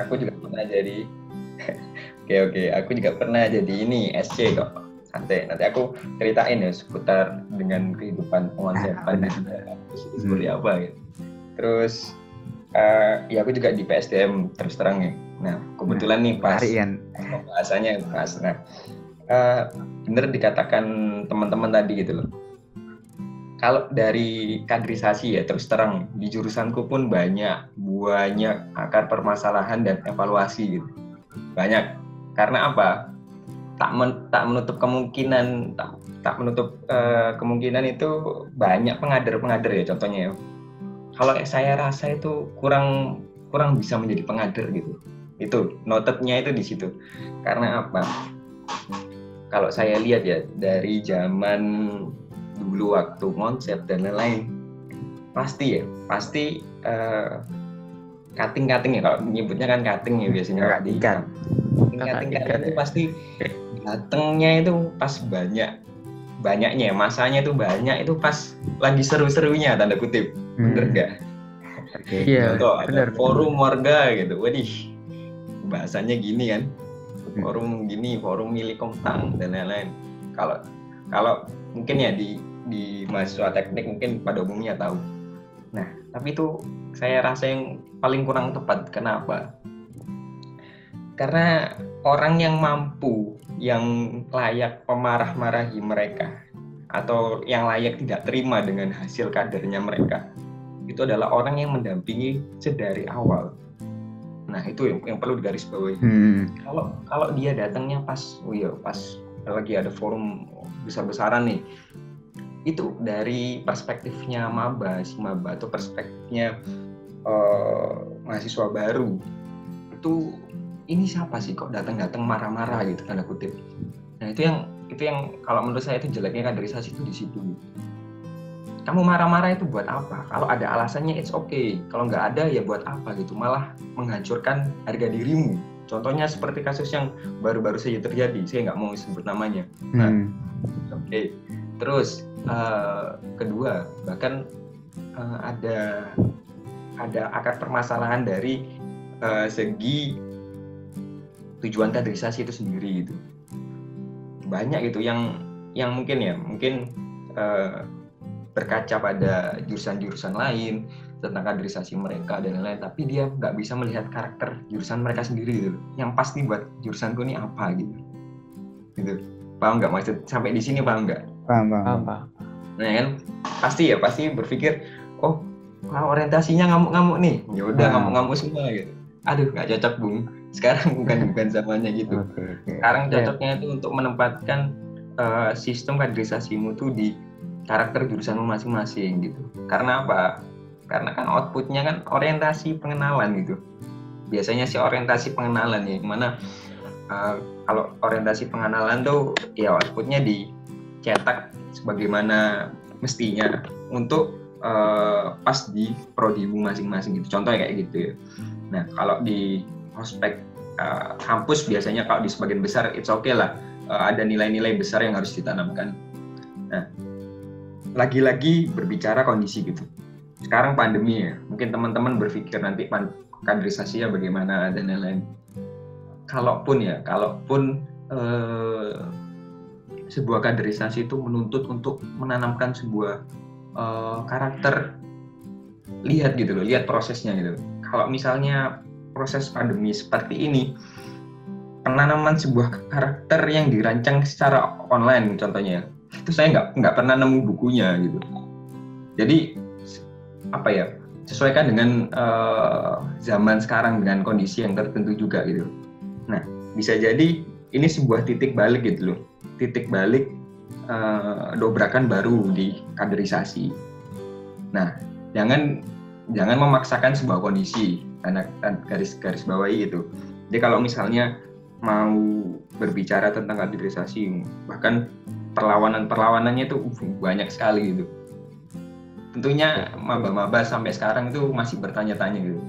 aku juga pernah jadi, oke okay, oke, okay. aku juga pernah jadi ini S C kok. Nanti nanti aku ceritain ya seputar dengan kehidupan pengonsepan dan seperti apa gitu. Terus uh, ya aku juga di P S T M terus terang ya. Nah kebetulan nah, nih pas pembahasannya pas. Nah uh, bener dikatakan teman-teman tadi gitu loh. Kalau dari kaderisasi ya terus terang di jurusanku pun banyak banyak akar permasalahan dan evaluasi gitu. Banyak. Karena apa? Tak men, tak menutup kemungkinan tak, tak menutup uh, kemungkinan itu banyak pengader-pengader ya contohnya ya. Kalau saya rasa itu kurang kurang bisa menjadi pengader gitu. Itu notednya itu di situ. Karena apa? Kalau saya lihat ya dari zaman dulu waktu konsep dan lain-lain, pasti ya, pasti uh, cutting-cutting ya, kalau nyebutnya kan cutting ya biasanya. Cutting-cutting itu pasti datangnya itu pas banyak. Banyaknya, masanya itu banyak itu pas lagi seru-serunya tanda kutip, hmm. bener nggak? Iya. Contoh ada forum warga gitu, wadih bahasanya gini kan, forum gini, forum milik Komtang dan lain-lain. Kalau kalau mungkin ya di di mahasiswa teknik mungkin pada umumnya tahu. Nah, tapi itu saya rasa yang paling kurang tepat. Kenapa? Karena orang yang mampu, yang layak memarah-marahi mereka, atau yang layak tidak terima dengan hasil kadernya mereka, itu adalah orang yang mendampingi sedari awal. Nah, itu yang, yang perlu digarisbawahi. Hmm. Kalau kalau dia datangnya pas, oh iya, pas lagi ada forum besar-besaran nih, itu dari perspektifnya maba, maba atau perspektifnya eh, mahasiswa baru, itu ini siapa sih kok datang-datang marah-marah gitu, tanda kutip. Nah, itu yang itu yang kalau menurut saya itu jeleknya kaderisasi itu di situ. Kamu marah-marah itu buat apa? Kalau ada alasannya it's okay. Kalau nggak ada ya buat apa gitu? Malah menghancurkan harga dirimu. Contohnya seperti kasus yang baru-baru saja terjadi. Saya nggak mau sebut namanya. Nah, hmm. oke. Okay. Terus uh, kedua, bahkan uh, ada ada akar permasalahan dari uh, segi tujuan kaderisasi itu sendiri itu. Banyak gitu yang yang mungkin ya, mungkin uh, berkaca pada jurusan-jurusan lain tentang kaderisasi mereka dan lain-lain, tapi dia nggak bisa melihat karakter jurusan mereka sendiri gitu. Yang pasti buat jurusanku ini apa gitu. Gitu. Paham nggak maksud sampai di sini, paham nggak? Paham, paham. Nah kan pasti ya pasti berpikir, oh orientasinya ngamuk-ngamuk nih, ya udah hmm. ngamuk-ngamuk semua gitu. Aduh nggak cocok bung, sekarang bukan bukan zamannya gitu. Sekarang cocoknya itu untuk menempatkan uh, sistem kaderisasimu tuh di karakter jurusanmu masing-masing gitu. Karena apa? Karena kan outputnya kan orientasi pengenalan gitu. Biasanya sih orientasi pengenalan ya, mana uh, kalau orientasi pengenalan tuh ya outputnya di cetak sebagaimana mestinya untuk uh, pas di prodimu masing-masing gitu. Contohnya kayak gitu ya. Nah, kalau di ospek uh, kampus biasanya kalau di sebagian besar it's okay lah, uh, ada nilai-nilai besar yang harus ditanamkan. Nah, lagi-lagi berbicara kondisi gitu. Sekarang pandemi ya, mungkin teman-teman berpikir nanti kaderisasi ya bagaimana dan lain-lain. Kalaupun ya, kalaupun uh, sebuah kaderisasi itu menuntut untuk menanamkan sebuah uh, karakter, lihat gitu loh, lihat prosesnya gitu. Kalau misalnya proses pandemi seperti ini, penanaman sebuah karakter yang dirancang secara online contohnya, itu saya nggak nggak pernah nemu bukunya gitu. Jadi apa ya, sesuaikan dengan uh, zaman sekarang dengan kondisi yang tertentu juga gitu. Nah, bisa jadi ini sebuah titik balik gitu loh. Titik balik uh, dobrakan baru di kaderisasi. Nah, jangan jangan memaksakan sebuah kondisi, karena garis-garis bawahi itu. Jadi kalau misalnya mau berbicara tentang kaderisasi, bahkan perlawanan-perlawanannya itu banyak sekali gitu. Tentunya maba-maba sampai sekarang itu masih bertanya-tanya gitu.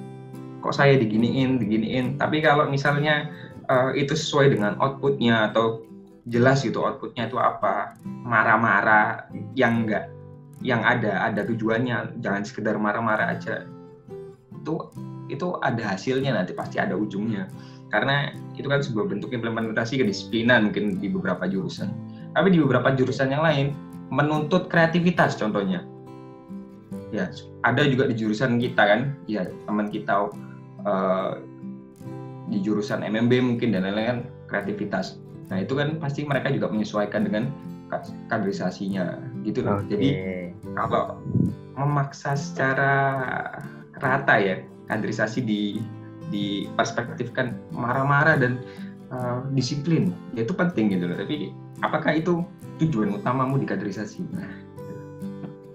Kok saya diginiin, diginiin? Tapi kalau misalnya uh, itu sesuai dengan outputnya atau jelas gitu outputnya itu apa, marah-marah yang enggak, yang ada ada tujuannya, jangan sekedar marah-marah aja. Itu itu ada hasilnya, nanti pasti ada ujungnya. Karena itu kan sebuah bentuk implementasi kedisiplinan mungkin di beberapa jurusan. Tapi di beberapa jurusan yang lain menuntut kreativitas contohnya. Ya, ada juga di jurusan kita kan, ya teman kita uh, di jurusan M M B mungkin dan lain-lain kan, kreativitas. Nah, itu kan pasti mereka juga menyesuaikan dengan kaderisasinya gitu loh. Okay. Jadi kalau memaksa secara rata ya kaderisasi di di perspektif kan marah-marah dan uh, disiplin, ya itu penting gitu loh. Tapi apakah itu tujuan utamamu di kaderisasi? Nah,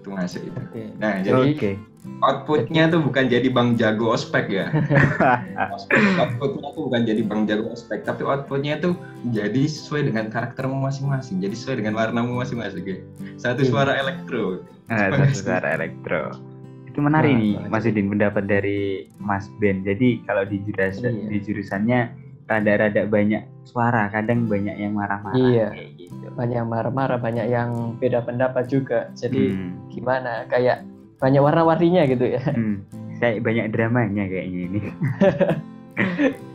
itu masuk itu. Okay. Nah, jadi okay. Outputnya tuh bukan jadi Bang Jago ospek ya. Outputnya tuh bukan jadi Bang Jago ospek, tapi outputnya tuh jadi sesuai dengan karaktermu masing-masing, jadi sesuai dengan warnamu masing-masing. Satu suara elektro. Nah, satu suara elektro. Itu menarik nah, nih, Mas Udin, pendapat dari Mas Ben. Jadi kalau di jurusan iya. di jurusannya rada-rada banyak suara, kadang banyak yang marah-marah. Iya. Kayak gitu. Banyak yang marah-marah, banyak yang beda pendapat juga. Jadi hmm. gimana? Kayak banyak warna-warninya gitu ya. Hmm, saya banyak dramanya kayaknya ini.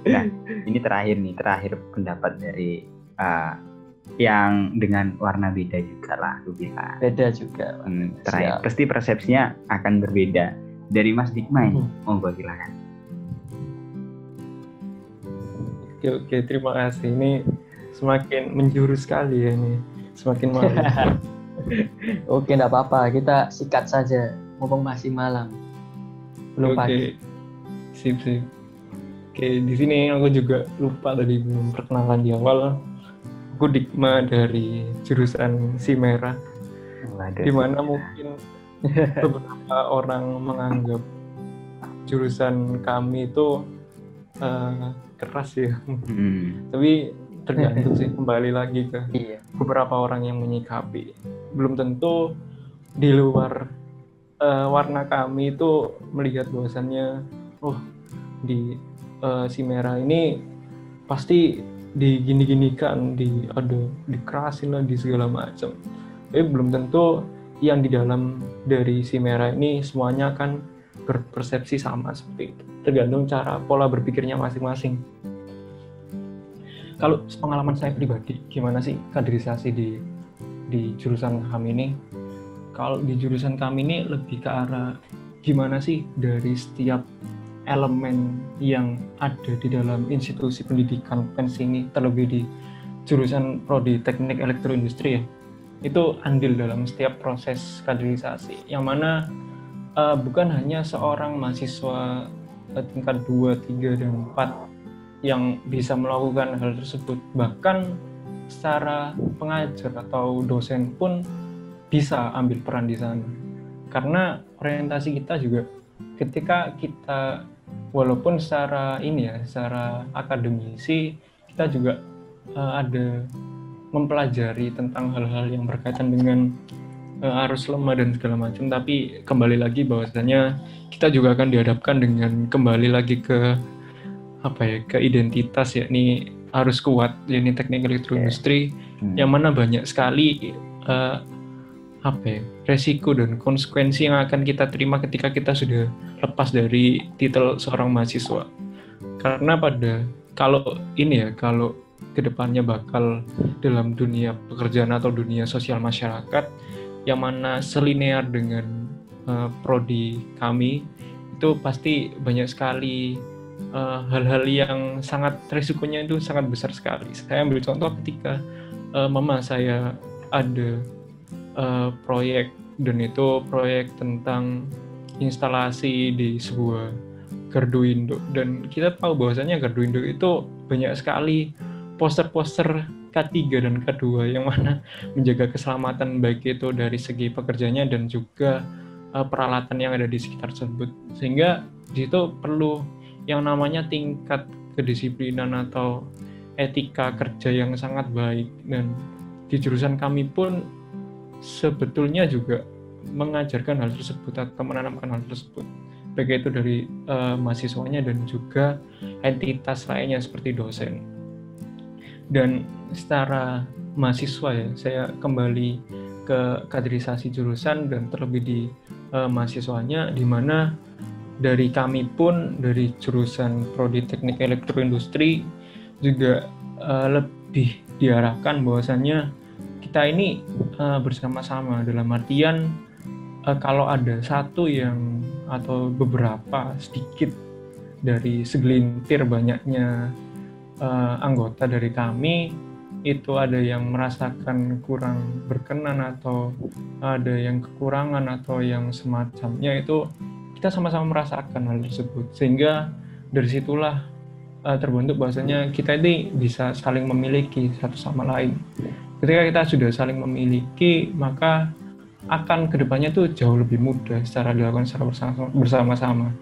Nah, ini terakhir nih, terakhir pendapat dari uh, yang dengan warna beda juga lah, aku bilang. Beda juga. Hmm, terakhir, pasti persepsinya akan berbeda. Dari Mas Dikma ini, hmm. monggo silakan. Oke oke, terima kasih. Ini semakin menjurus sekali ya ini, semakin malam. Oke, nggak apa-apa, kita sikat saja. Mumpung masih malam, belum pagi. Sip sip. Oke, di sini aku juga lupa tadi belum perkenalan di awal. Aku Dikma dari jurusan Simera, di mana mungkin beberapa orang menganggap jurusan kami itu uh, keras ya. Hmm. Tapi tergantung sih, kembali lagi ke iya. beberapa orang yang menyikapi. Belum tentu di luar uh, warna kami itu melihat bahwasannya, oh di Uh, si merah ini pasti digini-ginikan, di ada dikerasin lah, di segala macam. Tapi belum tentu yang di dalam dari si merah ini semuanya kan berpersepsi sama seperti itu. Tergantung cara pola berpikirnya masing-masing. Kalau pengalaman saya pribadi, gimana sih kaderisasi di di jurusan kami ini? Kalau di jurusan kami ini lebih ke arah gimana sih dari setiap elemen yang ada di dalam institusi pendidikan P E N S ini, terlebih di jurusan prodi Teknik Elektro Industri ya, itu andil dalam setiap proses kaderisasi, yang mana uh, bukan hanya seorang mahasiswa uh, tingkat dua, tiga, dan empat yang bisa melakukan hal tersebut, bahkan secara pengajar atau dosen pun bisa ambil peran di sana, karena orientasi kita juga ketika kita, walaupun secara ini ya, secara akademisi kita juga uh, ada mempelajari tentang hal-hal yang berkaitan dengan uh, arus lemah dan segala macam, tapi kembali lagi bahwasanya kita juga akan dihadapkan dengan kembali lagi ke apa ya, ke identitas, yakni arus kuat, yakni teknik elektro industri, yeah. hmm. yang mana banyak sekali uh, apa ya, resiko dan konsekuensi yang akan kita terima ketika kita sudah lepas dari titel seorang mahasiswa. Karena pada kalau ini ya, kalau kedepannya bakal dalam dunia pekerjaan atau dunia sosial masyarakat, yang mana selinear dengan uh, prodi kami, itu pasti banyak sekali uh, hal-hal yang sangat resikonya itu sangat besar sekali. Saya ambil contoh ketika uh, mama saya ada Uh, proyek, dan itu proyek tentang instalasi di sebuah gardu induk, dan kita tahu bahwasannya gardu induk itu banyak sekali poster-poster K tiga dan K dua yang mana menjaga keselamatan baik itu dari segi pekerjanya dan juga uh, peralatan yang ada di sekitar tersebut, sehingga di situ perlu yang namanya tingkat kedisiplinan atau etika kerja yang sangat baik. Dan di jurusan kami pun sebetulnya juga mengajarkan hal tersebut atau menanamkan hal tersebut, baik itu dari uh, mahasiswanya dan juga entitas lainnya seperti dosen. Dan secara mahasiswa ya, saya kembali ke kaderisasi jurusan dan terlebih di uh, mahasiswanya, di mana dari kami pun dari jurusan prodi teknik elektro industri juga uh, lebih diarahkan bahwasannya kita ini uh, bersama-sama, dalam artian uh, kalau ada satu yang atau beberapa sedikit dari segelintir banyaknya uh, anggota dari kami itu ada yang merasakan kurang berkenan atau ada yang kekurangan atau yang semacamnya, itu kita sama-sama merasakan hal tersebut, sehingga dari situlah uh, terbentuk bahasanya kita ini bisa saling memiliki satu sama lain. Ketika kita sudah saling memiliki, maka akan kedepannya itu jauh lebih mudah secara dilakukan secara bersama-sama.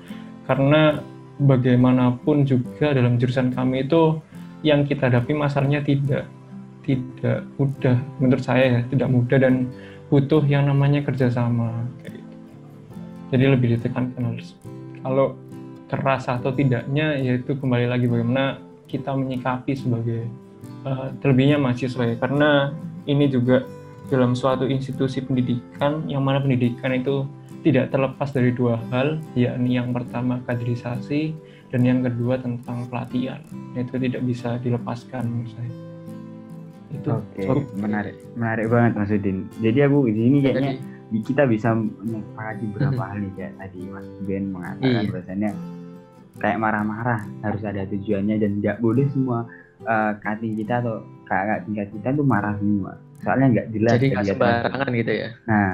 Karena bagaimanapun juga dalam jurusan kami itu yang kita hadapi masalahnya tidak tidak mudah, menurut saya ya, tidak mudah dan butuh yang namanya kerjasama. Jadi lebih ditekankan harus kalau keras atau tidaknya, yaitu kembali lagi bagaimana kita menyikapi sebagai Uh, terlebihnya mahasiswa ya, karena ini juga dalam suatu institusi pendidikan yang mana pendidikan itu tidak terlepas dari dua hal, yakni yang pertama kaderisasi dan yang kedua tentang pelatihan, itu tidak bisa dilepaskan menurut saya. Itu okay. Cukup menarik, menarik banget Mas Udin. Jadi aku di sini kayaknya jadi, kita bisa menyepakati beberapa hal nih, kayak tadi Mas Ben mengatakan iya. Bahasanya kayak marah-marah harus ada tujuannya dan tidak boleh semua uh, kating kita atau kakak tingkat kita tuh marah semua. Soalnya nggak jelas. Jadi nggak sembarangan gitu ya. Nah,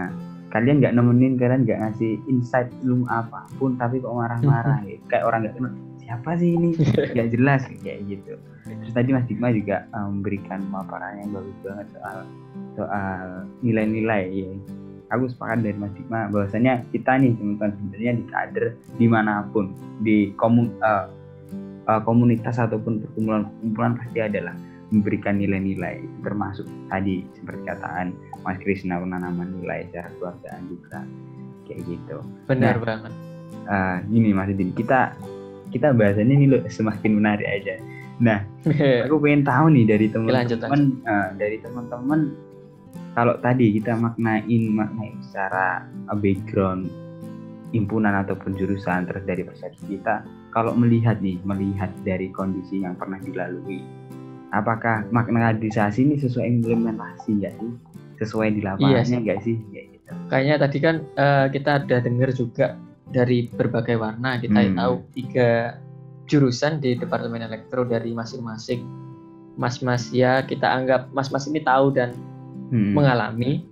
kalian nggak nemenin, kalian nggak ngasih insight ilmu apapun, tapi kok marah-marah gitu. Kayak orang nggak kenal. Siapa sih ini? Nggak jelas kayak gitu. Terus tadi Mas Dikma juga memberikan um, paparan yang bagus banget soal soal nilai-nilai. Ya. Aku sepakat dari Mas Dikma bahwasanya kita nih teman-teman sebenarnya di kader dimanapun di komun, uh, uh, komunitas ataupun perkumpulan-perkumpulan pasti adalah memberikan nilai-nilai, termasuk tadi seperti kataan Mas Krisna penanaman nilai secara keluargaan juga kayak gitu. Benar nah, banget. Uh, gini Mas Udin, kita kita bahasannya ini loh, semakin menarik aja. Nah, aku pengen tahu nih dari teman-teman, uh, dari teman-teman, kalau tadi kita maknain, maknain secara background himpunan ataupun jurusan, terus dari persepsi kita, kalau melihat nih, melihat dari kondisi yang pernah dilalui, apakah makna kaderisasi ini sesuai implementasi nggak sih? Sesuai di lapangannya nggak iya sih? Sih? Ya, gitu. Kayaknya tadi kan uh, kita ada dengar juga dari berbagai warna, kita hmm. tahu tiga jurusan di Departemen Elektro dari masing-masing mas-mas ya, kita anggap mas-mas ini tahu dan hmm. mengalami.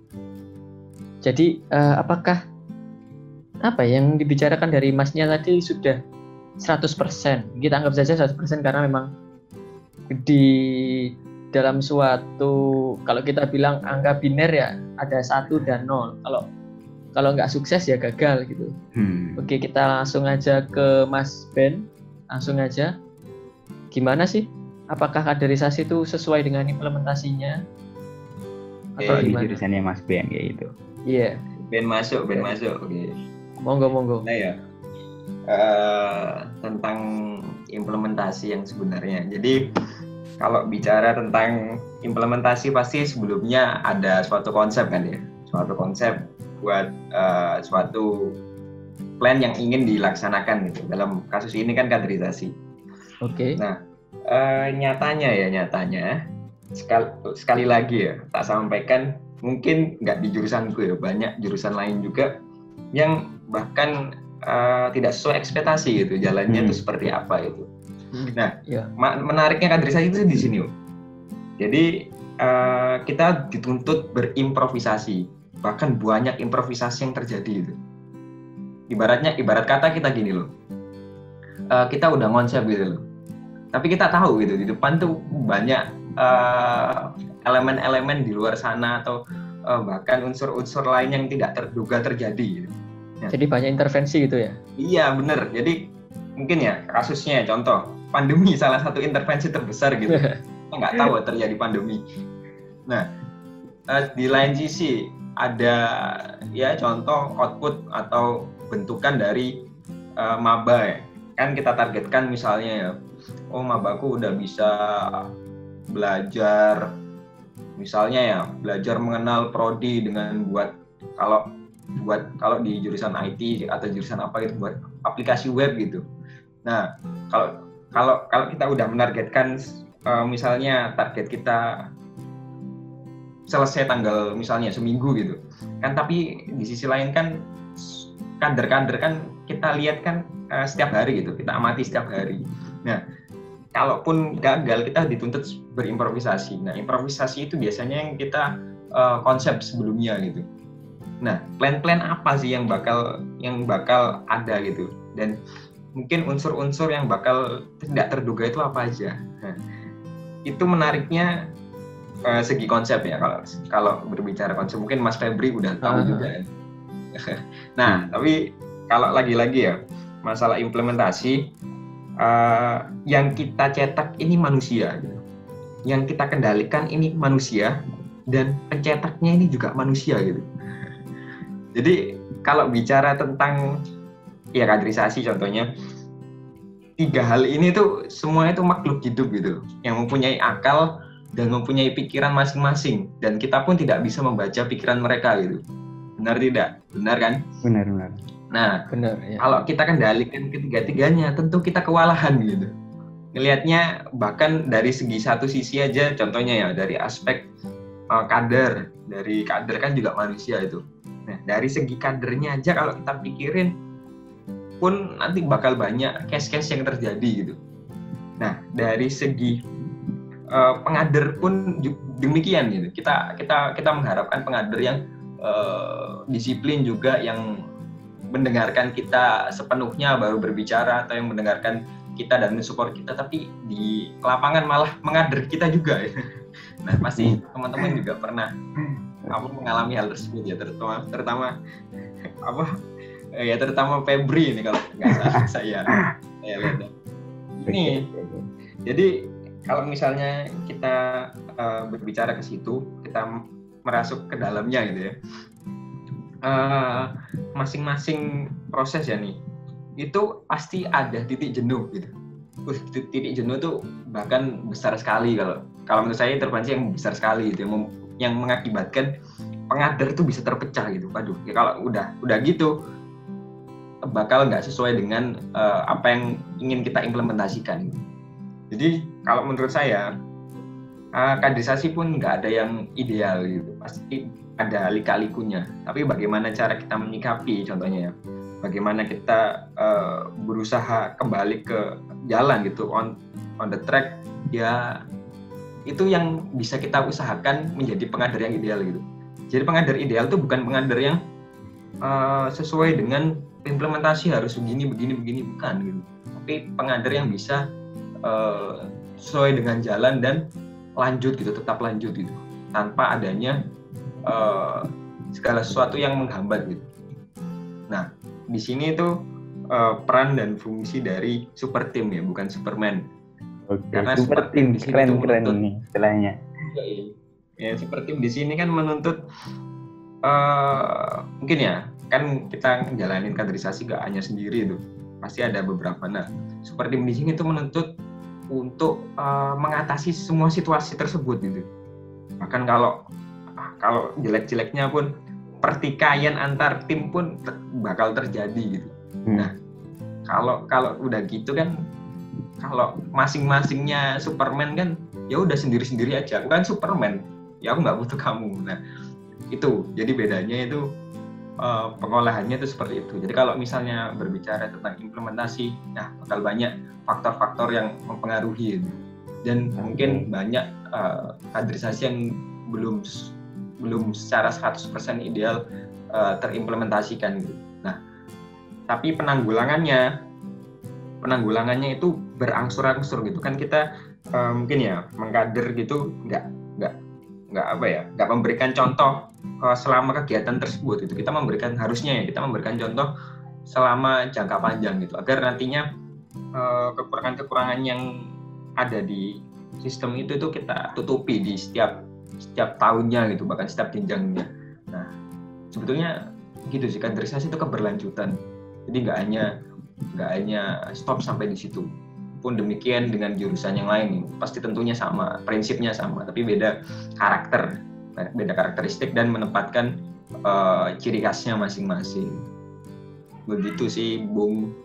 Jadi uh, apakah apa yang dibicarakan dari masnya tadi sudah seratus persen? Kita anggap saja seratus persen karena memang di dalam suatu, kalau kita bilang angka biner ya ada satu dan nol. Kalau kalau nggak sukses ya gagal gitu. Hmm. Oke, kita langsung aja ke Mas Ben. Langsung aja, gimana sih? Apakah kaderisasi itu sesuai dengan implementasinya? Atau eh, gimana? Jurusannya Mas Ben kayak gitu. Iya. Yeah. Ben masuk, Ben okay. masuk. Okay. Monggo, monggo. Nah ya, uh, tentang implementasi yang sebenarnya. Jadi kalau bicara tentang implementasi pasti sebelumnya ada suatu konsep kan ya, suatu konsep buat uh, suatu plan yang ingin dilaksanakan gitu. Dalam kasus ini kan kaderisasi. Oke. Okay. Nah, uh, nyatanya ya nyatanya sekali, sekali lagi ya tak sampaikan, mungkin nggak di jurusanku ya, banyak jurusan lain juga yang bahkan uh, tidak sesuai ekspektasi gitu jalannya itu hmm. seperti apa itu. Hmm. Nah, yeah. ma- menariknya kaderisasi itu di sini. Jadi uh, kita dituntut berimprovisasi. Bahkan banyak improvisasi yang terjadi itu. Ibaratnya, ibarat kata kita gini loh, uh, kita udah konsep gitu loh, tapi kita tahu gitu di depan tuh banyak uh, elemen-elemen di luar sana atau uh, bahkan unsur-unsur lain yang tidak terduga terjadi gitu. Ya. Jadi banyak intervensi gitu ya? Iya bener, jadi mungkin ya kasusnya contoh pandemi salah satu intervensi terbesar gitu. Kita nggak tahu terjadi pandemi. Nah uh, di lain sisi ada ya contoh output atau bentukan dari uh, maba ya. Kan kita targetkan misalnya ya, oh mabaku udah bisa belajar misalnya ya belajar mengenal prodi dengan buat kalau buat kalau di jurusan I T atau jurusan apa gitu buat aplikasi web gitu. Nah kalau kalau kalau kita udah menargetkan uh, misalnya target kita selesai tanggal misalnya seminggu gitu kan, tapi di sisi lain kan kader-kader kan kita lihat kan uh, setiap hari gitu, kita amati setiap hari. Nah kalaupun gagal kita dituntut berimprovisasi. Nah improvisasi itu biasanya yang kita uh, konsep sebelumnya gitu. Nah plan-plan apa sih yang bakal yang bakal ada gitu, dan mungkin unsur-unsur yang bakal tidak terduga itu apa aja. Nah, itu menariknya segi konsep ya, kalau kalau berbicara konsep mungkin Mas Febri udah tahu uh-huh. juga. Nah tapi kalau lagi-lagi ya masalah implementasi, uh, yang kita cetak ini manusia, yang kita kendalikan ini manusia, dan pencetaknya ini juga manusia gitu. Jadi kalau bicara tentang ya kaderisasi contohnya, tiga hal ini tuh semuanya tuh makhluk hidup gitu, yang mempunyai akal dan mempunyai pikiran masing-masing, dan kita pun tidak bisa membaca pikiran mereka gitu. Benar tidak? Benar kan? Benar, benar. Nah, benar, ya. Kalau kita kendalikan ketiga-tiganya, tentu kita kewalahan gitu. ngelihatnya bahkan dari segi satu sisi aja, contohnya ya dari aspek uh, kader, dari kader kan juga manusia itu. Nah, dari segi kadernya aja kalau kita pikirin pun nanti bakal banyak case-case yang terjadi gitu. Nah, dari segi uh, pengader pun demikian gitu. Kita kita kita mengharapkan pengader yang uh, disiplin juga, yang mendengarkan kita sepenuhnya baru berbicara, atau yang mendengarkan kita dan mensupport kita, tapi di lapangan malah mengader kita juga. Gitu. Nah, pasti teman-teman juga pernah apa mengalami hal tersebut ya, terutama terutama apa ya terutama Febri ini kalau nggak salah saya saya lihat ini. Jadi kalau misalnya kita uh, berbicara ke situ, kita merasuk ke dalamnya gitu ya, uh, masing-masing proses ya nih itu pasti ada titik jenuh gitu. Uh, titik jenuh tuh bahkan besar sekali, kalau kalau menurut saya intervensi yang besar sekali gitu, yang mem- yang mengakibatkan pengader tuh bisa terpecah gitu. Waduh, ya kalau udah udah gitu bakal nggak sesuai dengan uh, apa yang ingin kita implementasikan. Jadi kalau menurut saya uh, kaderisasi pun nggak ada yang ideal gitu, pasti ada lika-likunya. Tapi bagaimana cara kita menyikapi, contohnya ya, bagaimana kita uh, berusaha kembali ke jalan gitu, on on the track ya. Itu yang bisa kita usahakan menjadi pengader yang ideal gitu. Jadi pengader ideal itu bukan pengader yang uh, sesuai dengan implementasi harus begini, begini, begini, bukan gitu. Tapi pengader yang bisa uh, sesuai dengan jalan dan lanjut gitu, tetap lanjut gitu, tanpa adanya uh, segala sesuatu yang menghambat gitu. Nah, di sini itu uh, peran dan fungsi dari super team ya, bukan superman. Oke, karena super team, keren-keren ini istilahnya. Ya, super team di sini kan menuntut uh, mungkin ya, kan kita jalanin kaderisasi gak hanya sendiri itu, pasti ada beberapa. Nah, super team di sini itu menuntut untuk uh, mengatasi semua situasi tersebut gitu. Bahkan kalau kalau jelek-jeleknya pun pertikaian antar tim pun ter- bakal terjadi gitu. Hmm. Nah, kalau kalau udah gitu kan, kalau masing-masingnya Superman kan ya udah sendiri-sendiri aja, aku kan Superman ya, aku nggak butuh kamu. Nah itu, jadi bedanya itu uh, pengolahannya itu seperti itu. Jadi kalau misalnya berbicara tentang implementasi, nah bakal banyak faktor-faktor yang mempengaruhi itu. Dan okay, mungkin banyak uh, kaderisasi yang belum belum secara seratus persen ideal uh, terimplementasikan gitu. Nah tapi penanggulangannya penanggulangannya itu berangsur-angsur gitu kan. Kita uh, mungkin ya mengkader gitu nggak nggak nggak apa ya nggak memberikan contoh uh, selama kegiatan tersebut gitu. Kita memberikan, harusnya ya kita memberikan contoh selama jangka panjang gitu, agar nantinya uh, kekurangan-kekurangan yang ada di sistem itu tuh kita tutupi di setiap setiap tahunnya gitu, bahkan setiap jenjangnya. Nah sebetulnya gitu sih, kaderisasi itu keberlanjutan. Jadi nggak hanya nggak hanya stop sampai di situ. Pun demikian dengan jurusan yang lain, pasti tentunya sama, prinsipnya sama, tapi beda karakter, beda karakteristik dan menempatkan uh, ciri khasnya masing-masing. Begitu sih, Bung.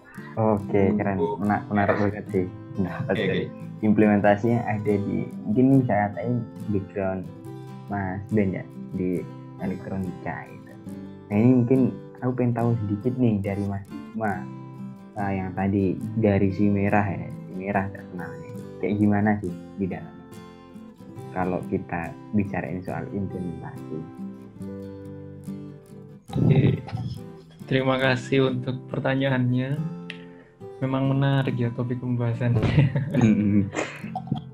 Oke, keren. Nah, menarik banget sih. Nah, okay, okay. Implementasinya ada di, mungkin saya tanya background Mas Ben ya di elektronika itu. Nah ini mungkin aku pengen tahu sedikit nih dari Mas Dikma. Uh, yang tadi dari si merah ya, si merah terkenalnya kayak gimana sih di dalamnya kalau kita bicarain soal implementasi? Oke, terima kasih untuk pertanyaannya, memang menarik ya topik pembahasannya.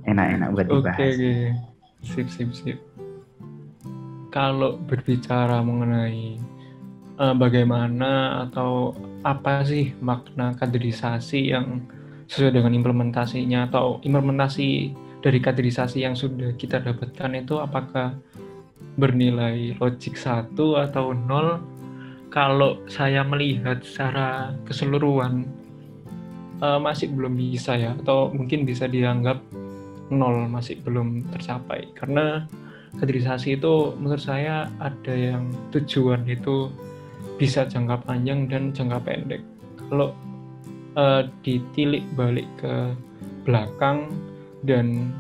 Enak-enak buat dibahas. Oke, oke. sip sip sip Kalau berbicara mengenai uh, bagaimana atau apa sih makna kaderisasi yang sesuai dengan implementasinya, atau implementasi dari kaderisasi yang sudah kita dapatkan itu apakah bernilai logik satu atau nol? Kalau saya melihat secara keseluruhan uh, masih belum bisa ya, atau mungkin bisa dianggap nol, masih belum tercapai. Karena kaderisasi itu menurut saya ada yang tujuan itu bisa jangka panjang dan jangka pendek. Kalau uh, ditilik balik ke belakang, dan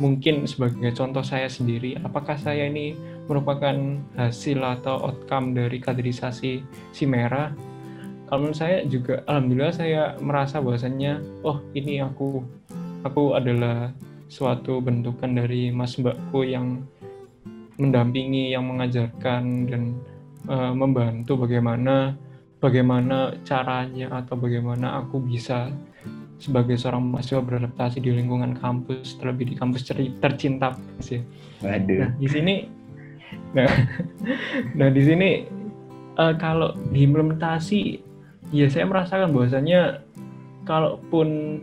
mungkin sebagai contoh saya sendiri, apakah saya ini merupakan hasil atau outcome dari kaderisasi si merah? Kalau menurut saya juga, alhamdulillah saya merasa bahwasannya, oh ini aku, aku adalah suatu bentukan dari mas mbakku yang mendampingi, yang mengajarkan, dan uh, membantu bagaimana bagaimana caranya atau bagaimana aku bisa sebagai seorang mahasiswa beradaptasi di lingkungan kampus, terlebih di kampus tercinta sih. Waduh. Nah, di sini nah, nah di sini uh, kalau diimplementasi ya saya merasakan bahwasannya kalaupun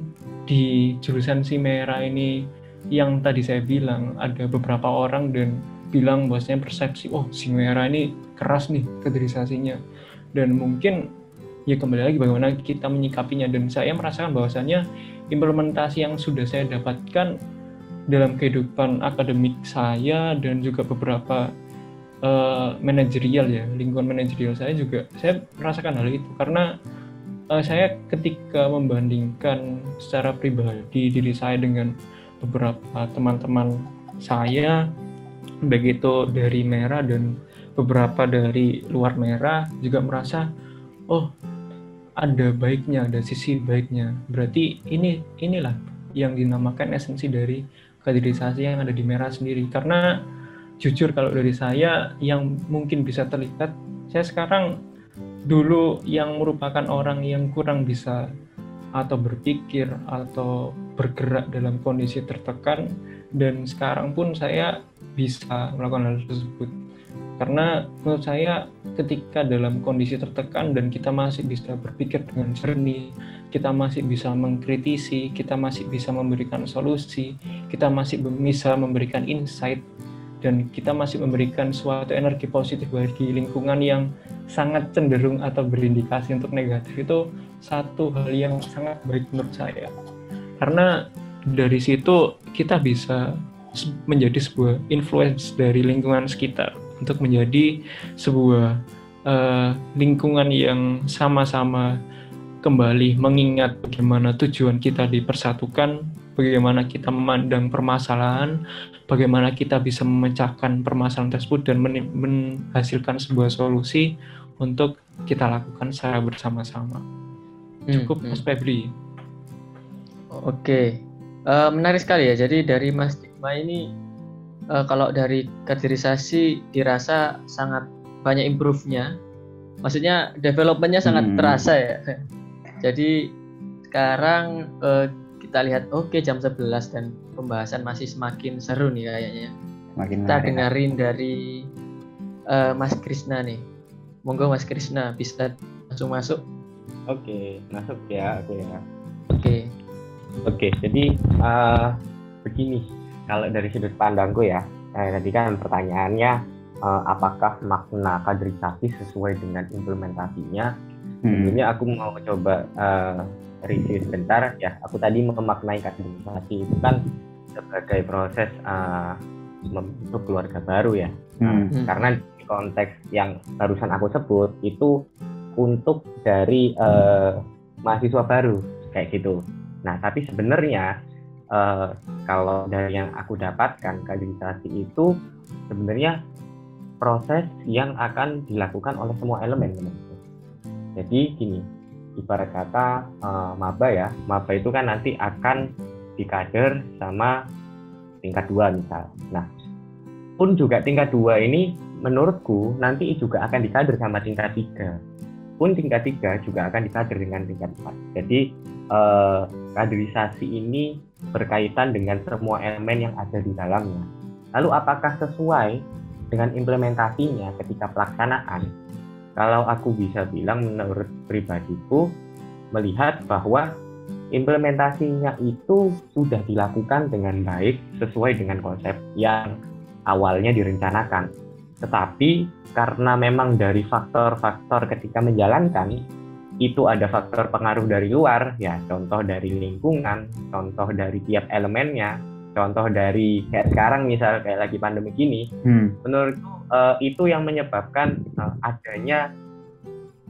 di jurusan si merah ini yang tadi saya bilang ada beberapa orang dan bilang bahwasanya persepsi oh si merah ini keras nih kaderisasinya, dan mungkin ya kembali lagi bagaimana kita menyikapinya, dan saya merasakan bahwasannya implementasi yang sudah saya dapatkan dalam kehidupan akademik saya dan juga beberapa uh, manajerial ya, lingkungan manajerial saya juga, saya merasakan hal itu karena uh, saya ketika membandingkan secara pribadi diri saya dengan beberapa teman-teman saya, baik itu dari merah dan beberapa dari luar merah, juga merasa oh ada baiknya, ada sisi baiknya. Berarti ini inilah yang dinamakan esensi dari kaderisasi yang ada di merah sendiri. Karena jujur kalau dari saya yang mungkin bisa terlihat, saya sekarang dulu yang merupakan orang yang kurang bisa atau berpikir atau bergerak dalam kondisi tertekan, dan sekarang pun saya bisa melakukan hal tersebut. Karena menurut saya ketika dalam kondisi tertekan dan kita masih bisa berpikir dengan jernih, kita masih bisa mengkritisi, kita masih bisa memberikan solusi, kita masih bisa memberikan insight, dan kita masih memberikan suatu energi positif bagi lingkungan yang sangat cenderung atau berindikasi untuk negatif, itu satu hal yang sangat baik menurut saya. Karena dari situ kita bisa menjadi sebuah influence dari lingkungan sekitar untuk menjadi sebuah uh, lingkungan yang sama-sama kembali mengingat bagaimana tujuan kita dipersatukan, bagaimana kita memandang permasalahan, bagaimana kita bisa memecahkan permasalahan tersebut dan men- menghasilkan sebuah solusi untuk kita lakukan secara bersama-sama. Cukup, hmm, Mas Febri. Oke, uh, menarik sekali ya. Jadi dari Mas Dikma ini, Uh, kalau dari kaderisasi dirasa sangat banyak improve-nya, maksudnya development-nya sangat hmm. terasa ya. Jadi sekarang uh, kita lihat oke okay, jam sebelas dan pembahasan masih semakin seru nih kayaknya. Makin kita menarik. Dengerin dari uh, Mas Krisna nih. Monggo Mas Krisna bisa langsung masuk. Oke, okay, masuk ya aku ya. Oke. Okay. Oke, okay, jadi uh, begini. Kalau dari sudut pandangku ya, eh, tadi kan pertanyaannya eh, apakah makna kaderisasi sesuai dengan implementasinya? Sebenarnya hmm. aku mau coba eh, review sebentar ya. Aku tadi memaknai kaderisasi itu kan sebagai proses eh, membentuk keluarga baru ya. Hmm. Karena di konteks yang barusan aku sebut itu untuk dari eh, mahasiswa baru kayak gitu. Nah, tapi sebenarnya Uh, kalau dari yang aku dapatkan, kaderisasi itu sebenarnya proses yang akan dilakukan oleh semua elemen. Jadi gini, ibarat kata uh, maba ya, maba itu kan nanti akan dikader sama tingkat dua misal. Nah, pun juga tingkat dua ini menurutku nanti juga akan dikader sama tingkat tiga. Pun tingkat tiga juga akan dikader dengan tingkat empat. Jadi uh, kaderisasi ini berkaitan dengan semua elemen yang ada di dalamnya. Lalu apakah sesuai dengan implementasinya ketika pelaksanaan? Kalau aku bisa bilang menurut pribadiku, melihat bahwa implementasinya itu sudah dilakukan dengan baik sesuai dengan konsep yang awalnya direncanakan. Tetapi karena memang dari faktor-faktor ketika menjalankan, itu ada faktor pengaruh dari luar, ya contoh dari lingkungan, contoh dari tiap elemennya, contoh dari kayak sekarang misal kayak lagi pandemi gini, hmm. menurutku uh, itu yang menyebabkan uh, adanya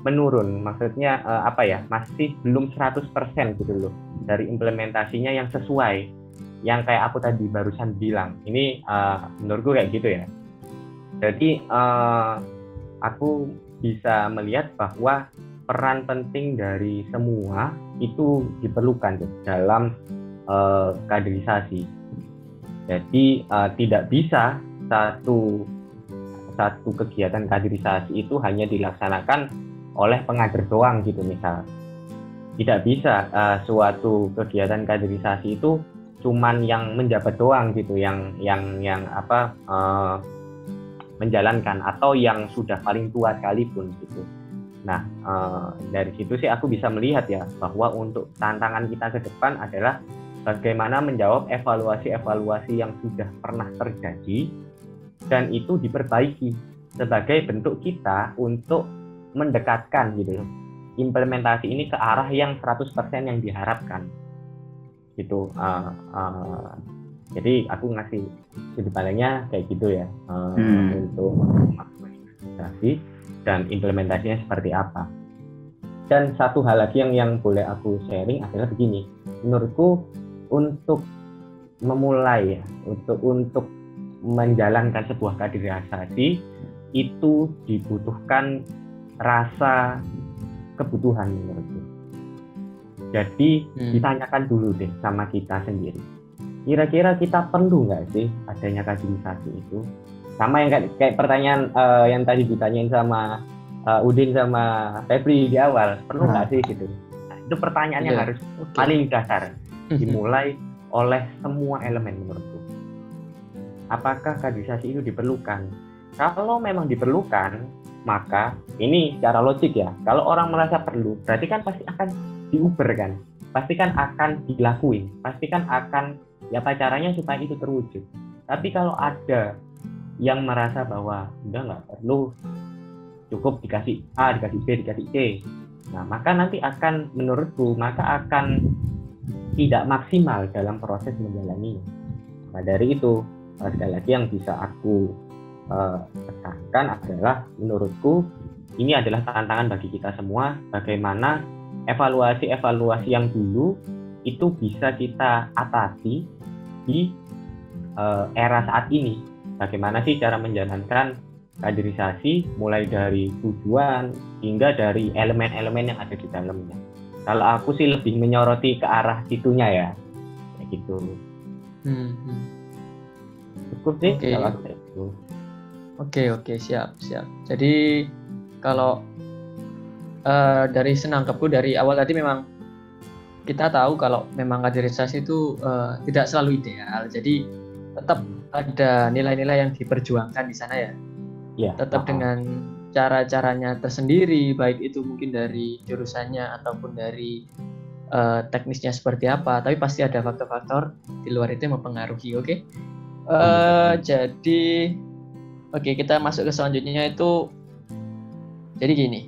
menurun, maksudnya uh, apa ya, masih belum seratus persen gitu loh dari implementasinya yang sesuai, yang kayak aku tadi barusan bilang. Ini uh, menurutku kayak gitu ya. Jadi uh, aku bisa melihat bahwa peran penting dari semua itu diperlukan dalam uh, kaderisasi. Jadi uh, tidak bisa satu satu kegiatan kaderisasi itu hanya dilaksanakan oleh pengajar doang gitu misal. Tidak bisa uh, suatu kegiatan kaderisasi itu cuman yang menjabat doang gitu, yang yang yang apa uh, menjalankan atau yang sudah paling tua sekalipun gitu. Nah uh, dari situ sih aku bisa melihat ya bahwa untuk tantangan kita ke depan adalah bagaimana menjawab evaluasi-evaluasi yang sudah pernah terjadi dan itu diperbaiki sebagai bentuk kita untuk mendekatkan gitu implementasi ini ke arah yang seratus persen yang diharapkan gitu. Uh, uh, jadi aku ngasih sudut pandangnya kayak gitu ya uh, hmm. untuk implementasi dan implementasinya seperti apa. Dan satu hal lagi yang yang boleh aku sharing adalah begini, menurutku untuk memulai ya, untuk untuk menjalankan sebuah kaderisasi itu dibutuhkan rasa kebutuhan menurutku. Jadi hmm. ditanyakan dulu deh sama kita sendiri, kira-kira kita perlu nggak sih adanya kaderisasi itu? Sama yang kayak, kayak pertanyaan uh, yang tadi ditanyain sama uh, Udin sama Febri di awal, perlu nggak hmm. sih gitu? Nah, itu pertanyaan yeah. yang harus okay. paling dasar dimulai oleh semua elemen menurutku. Apakah kaderisasi itu diperlukan? Kalau memang diperlukan, maka ini secara logik ya. Kalau orang merasa perlu, berarti kan pasti akan diuber kan, pasti kan akan dilakuin, pasti kan akan ya apa caranya supaya itu terwujud. Tapi kalau ada yang merasa bahwa udah nggak perlu, cukup dikasih A, dikasih B, dikasih C, nah maka nanti akan menurutku maka akan tidak maksimal dalam proses menjalaninya. Nah dari itu, sekali lagi yang bisa aku uh, tekankan adalah menurutku ini adalah tantangan bagi kita semua, bagaimana evaluasi-evaluasi yang dulu itu bisa kita atasi di uh, era saat ini. Bagaimana sih cara menjalankan kaderisasi mulai dari tujuan hingga dari elemen-elemen yang ada di dalamnya. Kalau aku sih lebih menyoroti ke arah situnya ya, kayak gitu. Hmm. Cukup sih okay. kalau itu. Oke okay, oke okay. siap siap. Jadi kalau uh, dari senangkapku dari awal tadi memang kita tahu kalau memang kaderisasi itu uh, tidak selalu ideal. Jadi tetap ada nilai-nilai yang diperjuangkan di sana ya. Yeah. Tetap uh-huh. dengan cara-caranya tersendiri, baik itu mungkin dari jurusannya ataupun dari uh, teknisnya seperti apa. Tapi pasti ada faktor-faktor di luar itu yang mempengaruhi. Oke. Okay? Uh, jadi, oke okay, kita masuk ke selanjutnya itu. Jadi gini,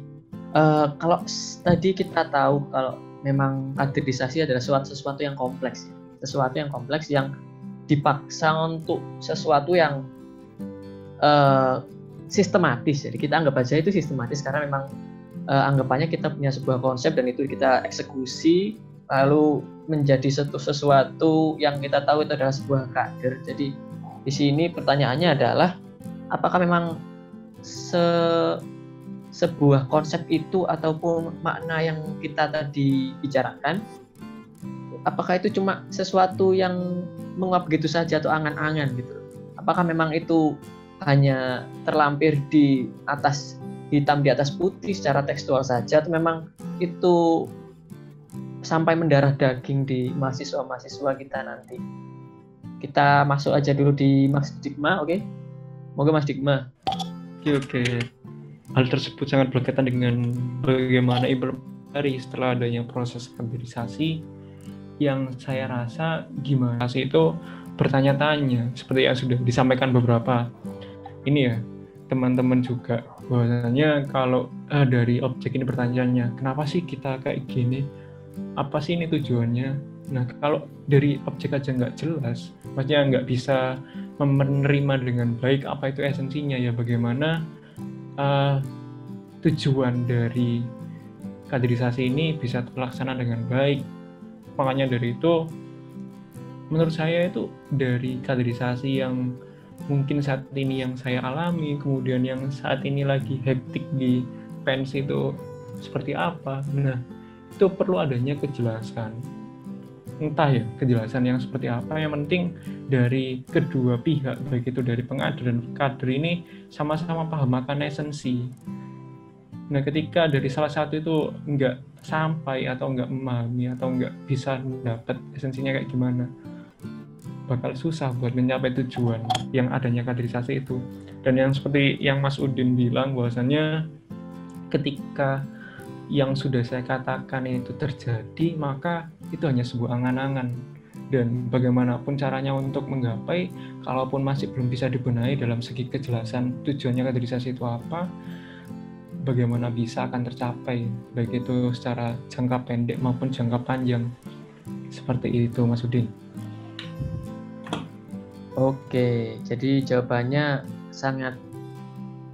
uh, kalau tadi kita tahu kalau memang kaderisasi adalah sesuatu, sesuatu yang kompleks, sesuatu yang kompleks yang dipaksa untuk sesuatu yang uh, sistematis. Jadi kita anggap aja itu sistematis karena memang uh, anggapannya kita punya sebuah konsep dan itu kita eksekusi lalu menjadi satu sesuatu yang kita tahu itu adalah sebuah kader. Jadi di sini pertanyaannya adalah apakah memang se sebuah konsep itu ataupun makna yang kita tadi bicarakan, apakah itu cuma sesuatu yang menguap gitu saja atau angan-angan gitu? Apakah memang itu hanya terlampir di atas hitam di atas putih secara tekstual saja atau memang itu sampai mendarah daging di mahasiswa-mahasiswa kita nanti? Kita masuk aja dulu di Mas Dikma, oke? Okay? Moga Mas Dikma. Oke, okay, oke. Okay. Hal tersebut sangat berkaitan dengan bagaimana implementasi setelah adanya proses kaderisasi yang saya rasa gimana sih itu bertanya-tanya seperti yang sudah disampaikan beberapa ini ya teman-teman juga, bahwasanya kalau eh, dari objek ini pertanyaannya kenapa sih kita kayak gini? Apa sih ini tujuannya? Nah kalau dari objek aja nggak jelas, maksudnya nggak bisa menerima dengan baik apa itu esensinya ya, bagaimana uh, tujuan dari kaderisasi ini bisa terlaksana dengan baik. Makanya dari itu menurut saya itu dari kaderisasi yang mungkin saat ini yang saya alami, kemudian yang saat ini lagi hektik di P E N S itu seperti apa. Nah, itu perlu adanya kejelasan. Entah ya, kejelasan yang seperti apa, yang penting dari kedua pihak, baik itu dari pengader dan kader ini sama-sama paham akan esensi. Nah, ketika dari salah satu itu enggak sampai atau enggak memahami atau enggak bisa mendapat esensinya kayak gimana, bakal susah buat mencapai tujuan yang adanya kaderisasi itu. Dan yang seperti yang Mas Udin bilang, bahwasannya ketika yang sudah saya katakan itu terjadi, maka itu hanya sebuah angan-angan. Dan bagaimanapun caranya untuk menggapai, kalaupun masih belum bisa dibenahi dalam segi kejelasan tujuannya kaderisasi itu apa, bagaimana bisa akan tercapai, baik itu secara jangka pendek maupun jangka panjang. Seperti itu, Mas Udin. Oke, jadi jawabannya sangat,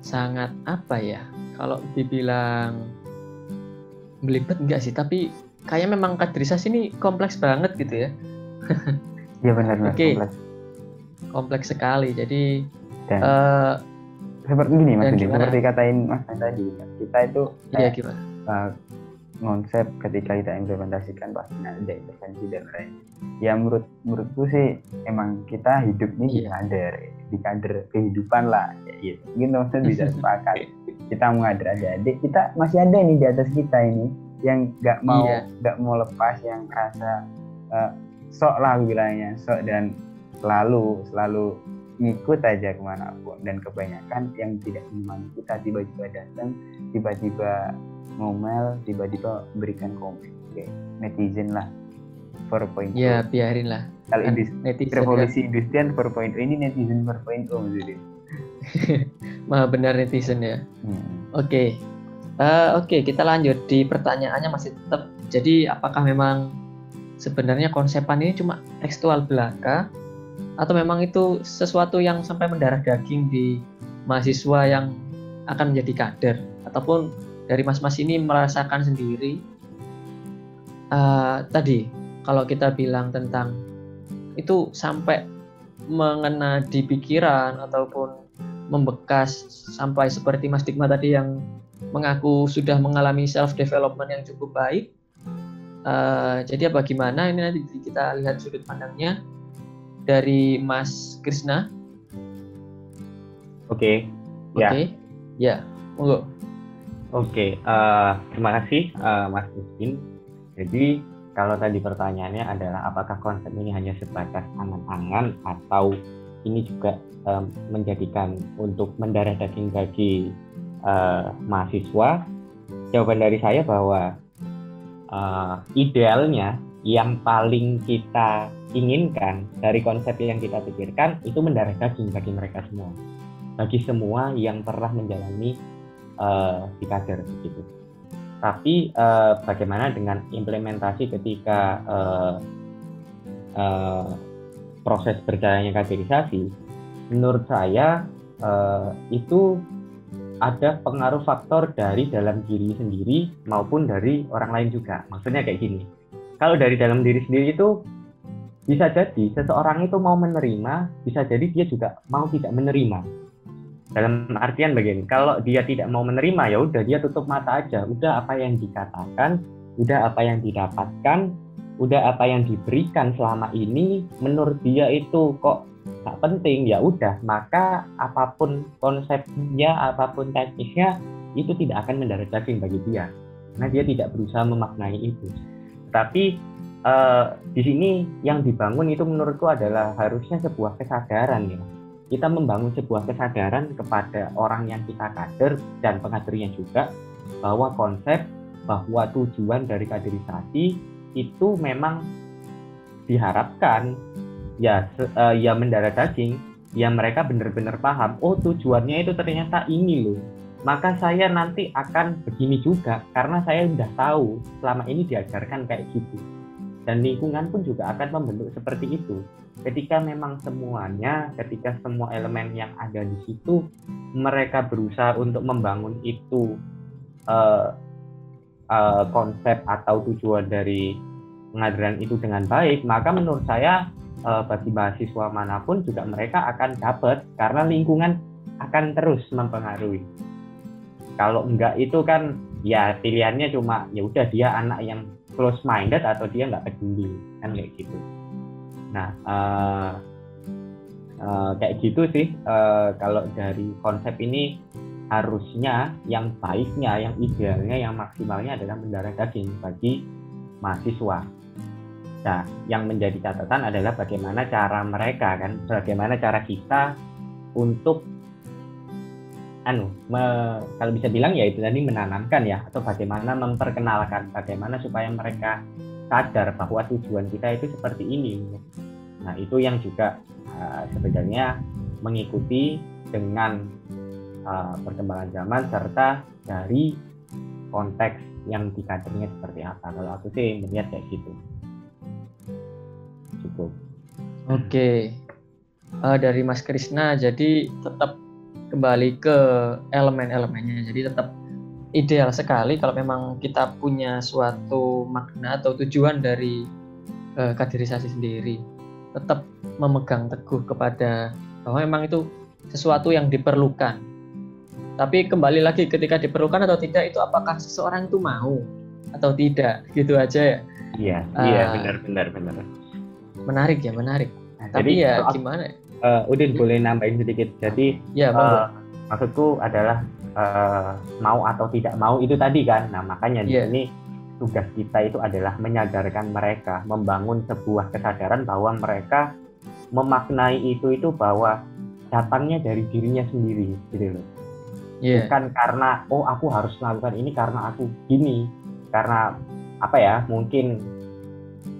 sangat apa ya, kalau dibilang belibet enggak sih, tapi kayak memang kaderisasi ini kompleks banget gitu ya. Iya benar-benar okay. kompleks. Kompleks sekali. Jadi dan, uh, seperti gini Mas Udin, seperti katain Mas tadi, kita itu iya gimana? Uh, konsep ketika kita implementasikan pasti ada intervensi dan lain. Ya menurut menurutku sih emang kita hidup ini yeah. di kader, di kader kehidupan lah. Ya gitu. Mungkin teman-teman bisa sepakat. Kita mengader adik-adik, kita masih ada nih di atas kita ini yang nggak mau nggak iya. mau lepas, yang rasa uh, sok lah bilangnya, sok dan selalu selalu ngikut aja kemanapun. Dan kebanyakan yang tidak memahami kita tiba-tiba datang, tiba-tiba ngomel, tiba-tiba berikan komen, okay. netizen lah empat titik nol. Ya biarin lah. Kalau industri, revolusi industrian empat titik nol ini netizen empat titik nol maksudnya. Maha benar netizen ya. Hmm. Oke, okay. uh, oke okay, kita lanjut di pertanyaannya masih tetap. Jadi apakah memang sebenarnya konsepan ini cuma tekstual belaka, atau memang itu sesuatu yang sampai mendarah daging di mahasiswa yang akan menjadi kader, ataupun dari mas-mas ini merasakan sendiri? Uh, tadi kalau kita bilang tentang itu sampai mengena di pikiran ataupun membekas sampai seperti Mas Dikma tadi yang mengaku sudah mengalami self development yang cukup baik. Uh, jadi apa gimana ini nanti kita lihat sudut pandangnya dari Mas Krisna. Oke. Okay. Oke. Okay. Ya. Yeah. Monggo. Oke. Okay. Uh, terima kasih uh, Mas Kristin. Jadi kalau tadi pertanyaannya adalah apakah konsep ini hanya sebatas angan-angan atau ini juga um, menjadikan untuk mendarah daging bagi uh, mahasiswa, jawaban dari saya bahwa uh, idealnya yang paling kita inginkan dari konsep yang kita pikirkan itu mendarah daging bagi mereka semua, bagi semua yang pernah menjalani uh, di kader begitu. Tapi uh, bagaimana dengan implementasi ketika uh, uh, proses berjalannya kaderisasi, menurut saya eh, itu ada pengaruh faktor dari dalam diri sendiri maupun dari orang lain juga. Maksudnya kayak gini, kalau dari dalam diri sendiri itu bisa jadi seseorang itu mau menerima, bisa jadi dia juga mau tidak menerima. Dalam artian begini, kalau dia tidak mau menerima ya udah dia tutup mata aja, udah apa yang dikatakan, udah apa yang didapatkan, udah apa yang diberikan selama ini menurut dia itu kok tak penting, ya udah, maka apapun konsepnya, apapun teknisnya itu tidak akan mendarah daging bagi dia karena dia tidak berusaha memaknai itu. Tapi eh, di sini yang dibangun itu menurutku adalah harusnya sebuah kesadaran ya, kita membangun sebuah kesadaran kepada orang yang kita kader dan pengadernya juga bahwa konsep, bahwa tujuan dari kaderisasi itu memang diharapkan ya se, uh, ya mendarah daging ya, mereka benar-benar paham, oh tujuannya itu ternyata ini loh, maka saya nanti akan begini juga karena saya sudah tahu selama ini diajarkan kayak gitu. Dan lingkungan pun juga akan membentuk seperti itu ketika memang semuanya, ketika semua elemen yang ada di situ mereka berusaha untuk membangun itu uh, Uh, konsep atau tujuan dari pengadaran itu dengan baik, maka menurut saya eh, bagi mahasiswa manapun juga mereka akan dapat, karena lingkungan akan terus mempengaruhi. Kalau enggak itu kan ya pilihannya cuma ya udah dia anak yang close minded atau dia nggak peduli kan, kayak gitu. Nah eh, eh, kayak gitu sih eh, kalau dari konsep ini. Harusnya yang baiknya, yang idealnya, yang maksimalnya adalah mendarah daging bagi mahasiswa. Nah, yang menjadi catatan adalah bagaimana cara mereka kan, bagaimana cara kita untuk, anu, me, kalau bisa bilang ya itu tadi menanamkan ya, atau bagaimana memperkenalkan, bagaimana supaya mereka sadar bahwa tujuan kita itu seperti ini. Nah, itu yang juga uh, sebenarnya mengikuti dengan Uh, perkembangan zaman serta dari konteks yang dikadernya seperti apa. Kalau aku sih melihat kayak gitu. Cukup. Oke. Okay. Uh, dari Mas Krisna, jadi tetap kembali ke elemen-elemennya. Jadi tetap ideal sekali kalau memang kita punya suatu makna atau tujuan dari uh, kaderisasi sendiri. Tetap memegang teguh kepada bahwa memang itu sesuatu yang diperlukan. Tapi kembali lagi, ketika diperlukan atau tidak itu apakah seseorang itu mau atau tidak, gitu aja ya. Iya, uh, iya benar-benar benar. Menarik ya, menarik. Nah, tapi ya soal, gimana? Uh, Udin boleh nambahin sedikit. Jadi ya, uh, maksudku adalah uh, mau atau tidak mau itu tadi kan. Nah makanya yeah. di sini tugas kita itu adalah menyadarkan mereka, membangun sebuah kesadaran bahwa mereka memaknai itu itu bahwa datangnya dari dirinya sendiri, gitu loh. Yeah. Bukan karena oh aku harus melakukan ini karena aku gini, karena apa ya, mungkin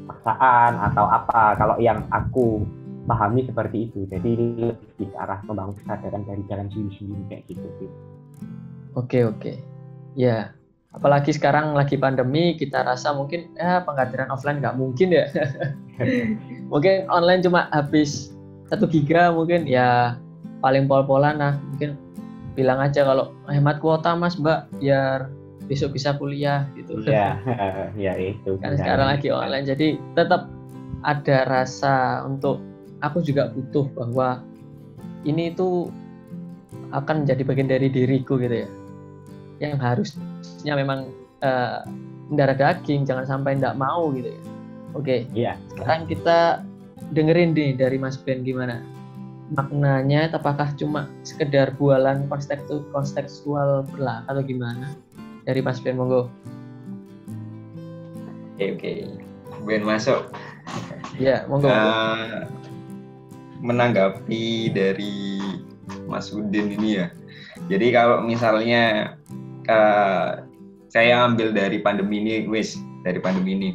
paksaan atau apa. Kalau yang aku pahami seperti itu, jadi lebih ke arah membangun kesadaran dari jalan sendiri-sendiri kayak gitu. Oke oke ya, apalagi sekarang lagi pandemi, kita rasa mungkin eh, pengadaran offline nggak mungkin ya. Mungkin online cuma habis satu giga mungkin ya, paling pol-polan. Nah mungkin bilang aja kalau hemat kuota mas mbak, biar besok bisa kuliah gitu. Ya, ya itu. Kan sekarang lagi online, jadi tetap ada rasa untuk aku juga butuh bahwa ini itu akan menjadi bagian dari diriku gitu ya. Yang harusnya memang uh, mendarah daging, jangan sampai tidak mau gitu ya. Oke. Okay. Ya. Sekarang kita dengerin nih dari Mas Ben gimana. Maknanya apakah cuma sekedar bualan kontekstual belaka atau gimana? Dari Mas Ben, monggo. Oke, okay, oke. Okay. Ben masuk. Iya, yeah, monggo. Uh, menanggapi dari Mas Udin ini ya. Jadi kalau misalnya uh, saya ambil dari pandemi ini, wis, dari pandemi ini.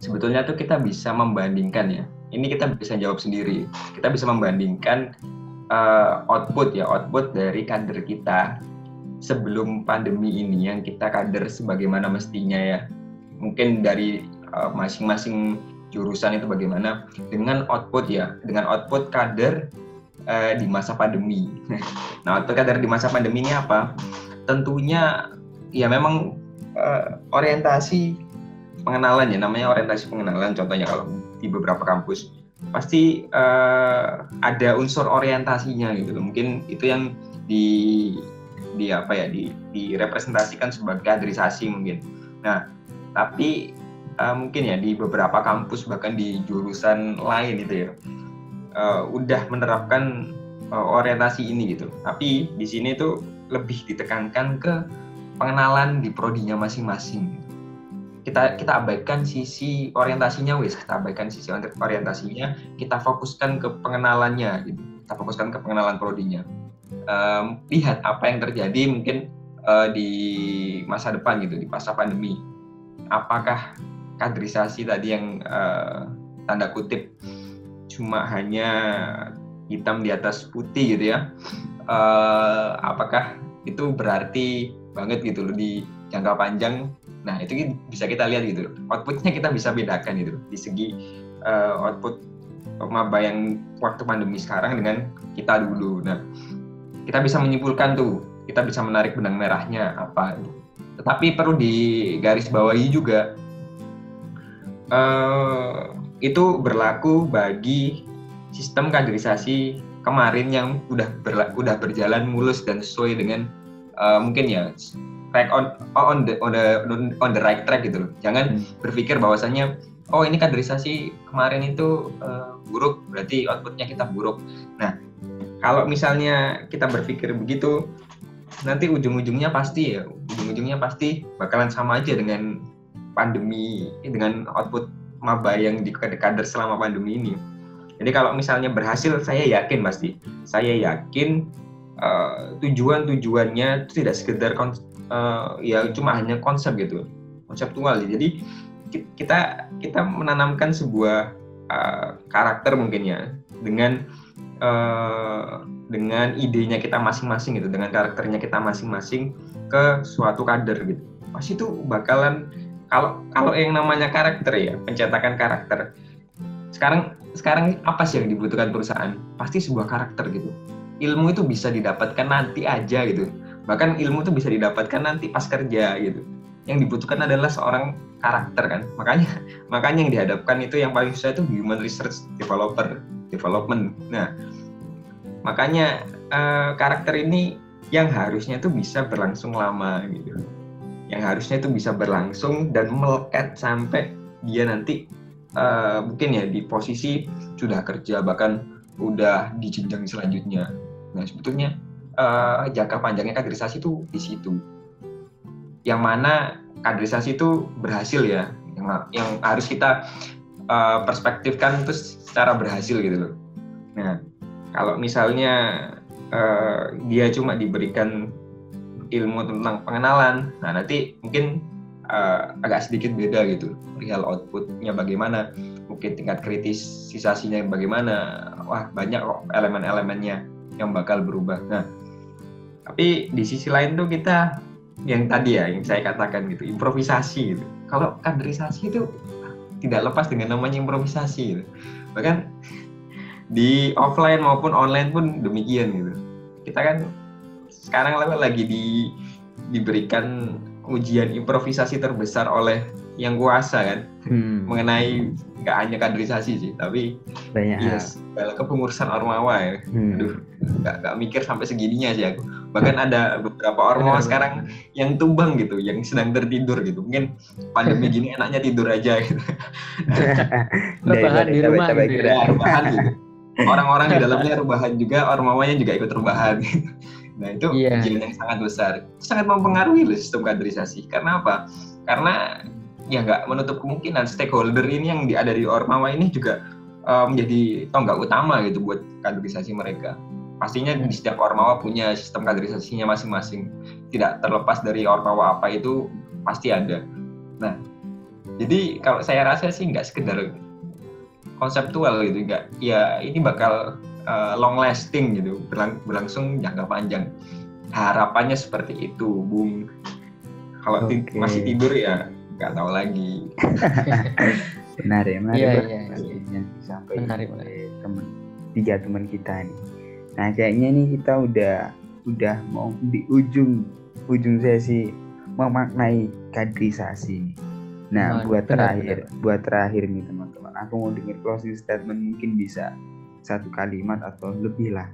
Sebetulnya tuh kita bisa membandingkan ya. Ini kita bisa jawab sendiri. Kita bisa membandingkan uh, output ya, output dari kader kita sebelum pandemi ini yang kita kader sebagaimana mestinya ya. Mungkin dari uh, masing-masing jurusan itu bagaimana dengan output ya, dengan output kader uh, di masa pandemi. Nah, output kader di masa pandemi ini apa? Tentunya ya memang uh, orientasi pengenalan ya, namanya orientasi pengenalan. Contohnya kalau di beberapa kampus pasti uh, ada unsur orientasinya gitu. Mungkin itu yang di di apa ya di direpresentasikan sebagai kaderisasi mungkin. Nah, tapi uh, mungkin ya di beberapa kampus bahkan di jurusan lain itu ya uh, udah menerapkan uh, orientasi ini gitu. Tapi di sini tuh lebih ditekankan ke pengenalan di prodinya masing-masing. Kita kita abaikan sisi orientasinya wis, kita abaikan sisi orientasinya, kita fokuskan ke pengenalannya, gitu. Kita fokuskan ke pengenalan prodinya. Um, lihat apa yang terjadi mungkin uh, di masa depan gitu, di masa pandemi. Apakah kaderisasi tadi yang uh, tanda kutip cuma hanya hitam di atas putih gitu ya? Uh, apakah itu berarti banget gitu loh di jangka panjang? Nah itu bisa kita lihat gitu, outputnya kita bisa bedakan gitu di segi uh, output maba yang waktu pandemi sekarang dengan kita dulu. Nah kita bisa menyimpulkan tuh, kita bisa menarik benang merahnya apa. Tetapi perlu digarisbawahi juga uh, itu berlaku bagi sistem kaderisasi kemarin yang udah berla- udah berjalan mulus dan sesuai dengan uh, mungkin ya track on on the on the on the right track gitu loh. Jangan hmm. berpikir bahwasannya oh ini kaderisasi kemarin itu uh, buruk berarti outputnya kita buruk. Nah kalau misalnya kita berpikir begitu, nanti ujung-ujungnya pasti ya, ujung-ujungnya pasti bakalan sama aja dengan pandemi, dengan output maba yang di kader selama pandemi ini. Jadi kalau misalnya berhasil, saya yakin pasti, saya yakin uh, tujuan-tujuannya itu tidak sekedar kons- uh, ya cuma hanya konsep gitu, konseptual. Jadi kita kita menanamkan sebuah uh, karakter mungkin ya dengan uh, dengan idenya kita masing-masing gitu, dengan karakternya kita masing-masing ke suatu kader gitu. Pasti itu bakalan kalau kalau yang namanya karakter ya, pencetakan karakter. Sekarang sekarang apa sih yang dibutuhkan perusahaan? Pasti sebuah karakter gitu. Ilmu itu bisa didapatkan nanti aja gitu. Bahkan ilmu itu bisa didapatkan nanti pas kerja gitu. Yang dibutuhkan adalah seorang karakter kan. Makanya makanya yang dihadapkan itu yang paling susah itu human research developer, development. Nah, makanya eh, karakter ini yang harusnya itu bisa berlangsung lama gitu. Yang harusnya itu bisa berlangsung dan melekat sampai dia nanti uh, mungkin ya di posisi sudah kerja, bahkan udah di jenjang selanjutnya. Nah sebetulnya uh, jangka panjangnya kaderisasi itu di situ. Yang mana kaderisasi itu berhasil ya, yang, yang harus kita uh, perspektifkan terus secara berhasil gitu loh. Nah kalau misalnya uh, dia cuma diberikan ilmu tentang pengenalan, nah nanti mungkin uh, agak sedikit beda gitu, perihal outputnya bagaimana, mungkin tingkat kritisisasinya bagaimana, wah banyak kok elemen-elemennya yang bakal berubah. Nah, tapi di sisi lain tuh kita yang tadi ya, yang saya katakan gitu, improvisasi gitu. Kalau kaderisasi itu tidak lepas dengan namanya improvisasi gitu. Bahkan di offline maupun online pun demikian gitu. Kita kan sekarang lagi di, diberikan ujian improvisasi terbesar oleh yang kuasa kan, hmm. mengenai nggak hanya kaderisasi sih, tapi banyak yes, kepengurusan ormawa ya, hmm. aduh nggak nggak mikir sampai segininya sih aku. Bahkan ada beberapa ormawa sekarang yang tumbang gitu, yang sedang tertidur gitu, mungkin pandemi gini enaknya tidur aja gitu, rebahan di rumah, rebahan gitu, orang-orang di dalamnya rebahan juga, ormawanya juga ikut rebahan. Nah itu yeah. ujian yang sangat besar, sangat mempengaruhi loh sistem kaderisasi. Karena apa? Karena ya nggak menutup kemungkinan stakeholder ini yang ada di Ormawa ini juga uh, menjadi tonggak utama gitu buat kaderisasi mereka. Pastinya di setiap Ormawa punya sistem kaderisasinya masing-masing, tidak terlepas dari Ormawa apa itu pasti ada. Nah jadi kalau saya rasa sih nggak sekedar konseptual gitu, nggak ya ini bakal Uh, long lasting gitu, berlang- berlangsung jangka panjang. Harapannya seperti itu, Bung. Kalau okay. ti- masih tidur ya nggak tahu lagi. Benar ya, menarik yeah, yeah, yeah. sampai menarik, menarik. Teman tiga teman kita nih. Nah, kayaknya nih kita udah udah mau di ujung ujung sesi memaknai kaderisasi. Nah, oh, buat benar, terakhir, benar. buat terakhir nih teman-teman, aku mau dengar closing statement, mungkin bisa satu kalimat atau lebih lah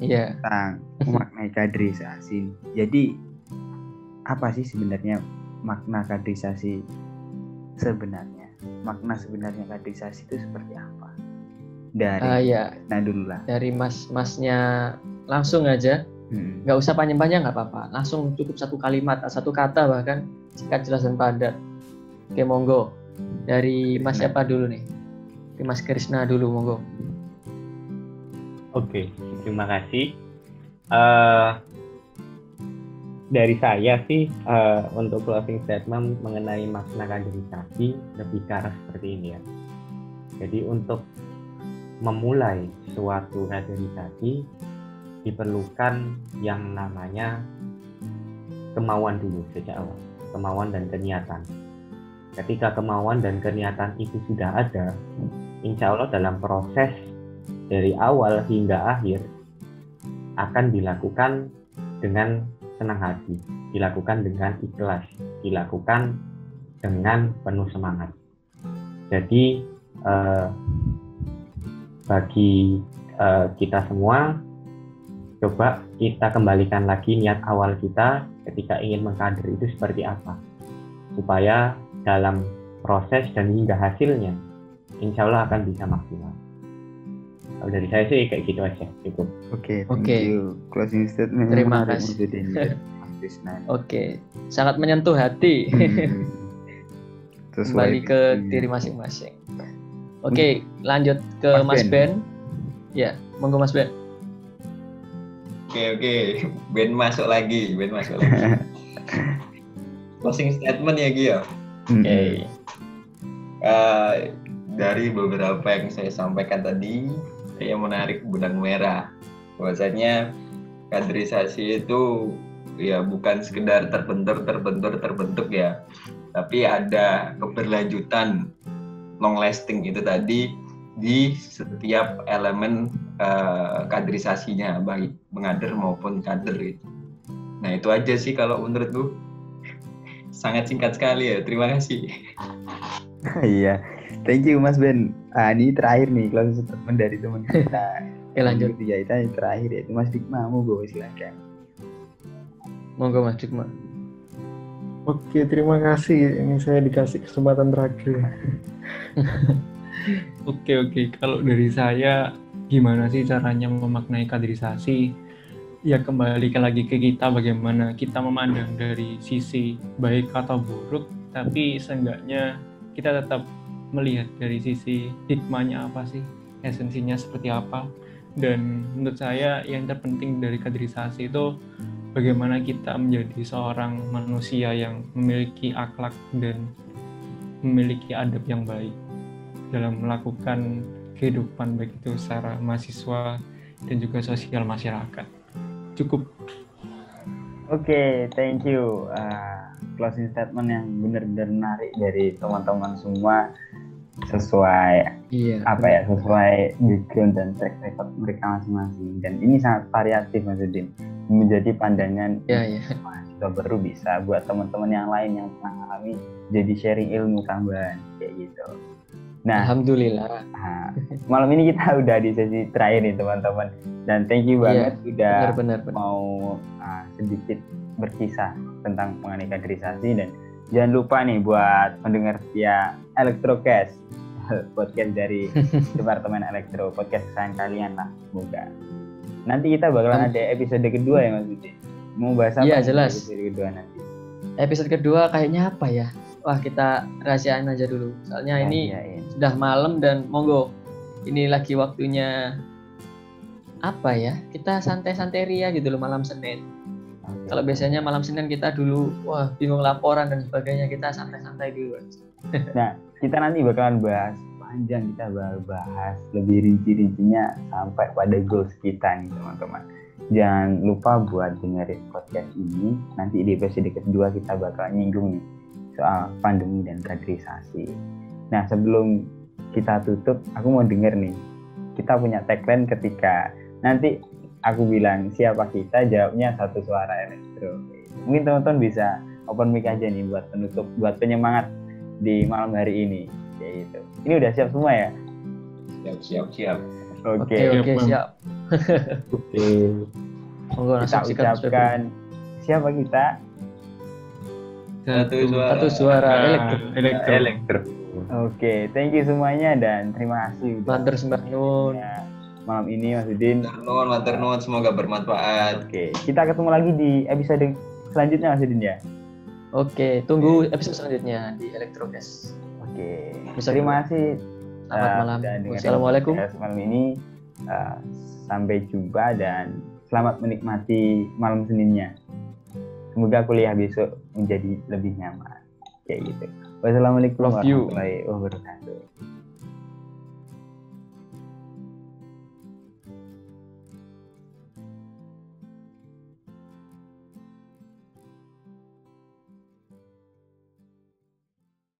yeah. tentang makna kaderisasi. Jadi apa sih sebenarnya makna kaderisasi sebenarnya? Makna sebenarnya kaderisasi itu seperti apa? Dari uh, yeah. nah dulu lah. Dari mas-masnya langsung aja, hmm. nggak usah panjang-panjang nggak apa-apa. Langsung cukup satu kalimat, satu kata bahkan singkat jelas dan padat. Oke monggo dari mas siapa dulu nih? Mas Krisna dulu monggo. Oke, terima kasih. Uh, dari saya sih uh, untuk closing statement mengenai makna kaderisasi lebih ke arah seperti ini ya. Jadi untuk memulai suatu kaderisasi diperlukan yang namanya kemauan dulu sejak awal, kemauan dan niatan. Ketika kemauan dan niatan itu sudah ada, insya Allah dalam proses dari awal hingga akhir akan dilakukan dengan senang hati, dilakukan dengan ikhlas, dilakukan dengan penuh semangat. Jadi eh, bagi eh, kita semua, coba kita kembalikan lagi niat awal kita ketika ingin mengkader itu seperti apa, supaya dalam proses dan hingga hasilnya insya Allah akan bisa maksimal. Kalau dari saya sih kayak gitu aja, cukup. Oke, okay, okay. Closing statement. Terima kasih. Oke, okay. Sangat menyentuh hati. Kembali ke diri masing-masing. Oke, okay, lanjut ke Mas, Mas Ben. Ben. Ya, monggo Mas Ben. Oke, okay, oke. Okay. Ben masuk lagi, Ben masuk lagi. Closing statement ya, Gi. Oke. Okay. Uh, dari beberapa yang saya sampaikan tadi, saya menarik benang merah. Bahwasanya kaderisasi itu ya bukan sekedar terbentur, terbentur, terbentuk ya, tapi ada keberlanjutan long lasting itu tadi di setiap elemen uh, kaderisasinya, baik pengader maupun kader itu. Nah itu aja sih kalau menurutku, sangat singkat sekali ya. Terima kasih. Iya, thank you Mas Ben. Ah, ini terakhir nih closing statement dari teman kita. Oke, lanjut ya, itu terakhir ya. Mas Dikma mau gue silakan. Monggo Mas Dikma. Oke, terima kasih. Ini saya dikasih kesempatan terakhir. Oke, oke. Kalau dari saya, gimana sih caranya memaknai kaderisasi? Ya kembali lagi ke kita, bagaimana kita memandang dari sisi baik atau buruk, tapi seenggaknya kita tetap melihat dari sisi hikmahnya apa sih, esensinya seperti apa. Dan menurut saya yang terpenting dari kaderisasi itu bagaimana kita menjadi seorang manusia yang memiliki akhlak dan memiliki adab yang baik dalam melakukan kehidupan, baik itu secara mahasiswa dan juga sosial masyarakat. Cukup. Oke, okay, thank you. Uh, closing statement yang benar-benar menarik dari teman-teman semua, sesuai iya, apa benar. ya sesuai background dan track record mereka masing-masing, dan ini sangat variatif Mas Udin, menjadi pandangan ya, ya. mahasiswa baru, bisa buat teman-teman yang lain yang pernah alami jadi sharing ilmu tambahan kayak gitu. Nah, alhamdulillah nah, malam ini kita udah di sesi terakhir nih teman-teman, dan thank you banget ya, udah benar, benar, mau uh, sedikit berkisah tentang mengenai kaderisasi. Dan jangan lupa nih buat mendengar setia Electrocast, podcast dari Departemen Elektro, podcast kesayangan kalian lah. Semoga nanti kita bakalan um, ada episode kedua ya Mas Udin. Mau bahas apa? Iya jelas. Episode kedua nanti. Episode kedua kayaknya apa ya? Wah, kita rahasiain aja dulu. Soalnya ya, ini ya, ya. sudah malam dan monggo ini lagi waktunya apa ya? Kita santai-santai ria gitu loh malam Senin. Kalau biasanya malam Senin kita dulu, wah bingung laporan dan sebagainya, kita santai-santai dulu. Nah, kita nanti bakalan bahas panjang, kita bahas lebih rinci-rincinya sampai pada goals kita nih teman-teman. Jangan lupa buat dengerin podcast ini, nanti di episode kedua kita bakalan nyinggung nih soal pandemi dan kaderisasi. Nah, sebelum kita tutup, aku mau denger nih, kita punya tagline ketika nanti aku bilang siapa kita, jawabnya satu suara elektro. Mungkin teman-teman bisa open mic aja nih buat penutup, buat penyemangat di malam hari ini. Ya gitu. Ini udah siap semua ya? Siap, siap, siap. Oke, okay. oke, okay, okay, siap. Oke. Okay. Kita ucapkan siapa kita? Satu suara. Satu suara elektro. Elektro. elektro. Oke, okay. Thank you semuanya dan terima kasih. Matur sembahun. Malam ini Mas Udin. Maturnuwun, maturnuwun, semoga bermanfaat. Oke, kita ketemu lagi di episode selanjutnya Mas Udin ya. Oke, tunggu episode selanjutnya di Electrocast. Oke. Terima kasih. Selamat uh, malam. Assalamualaikum. Malam ini uh, sampai jumpa dan selamat menikmati malam Seninnya. Semoga kuliah besok menjadi lebih nyaman. Kayak gitu. Wassalamualaikum warahmatullahi wabarakatuh.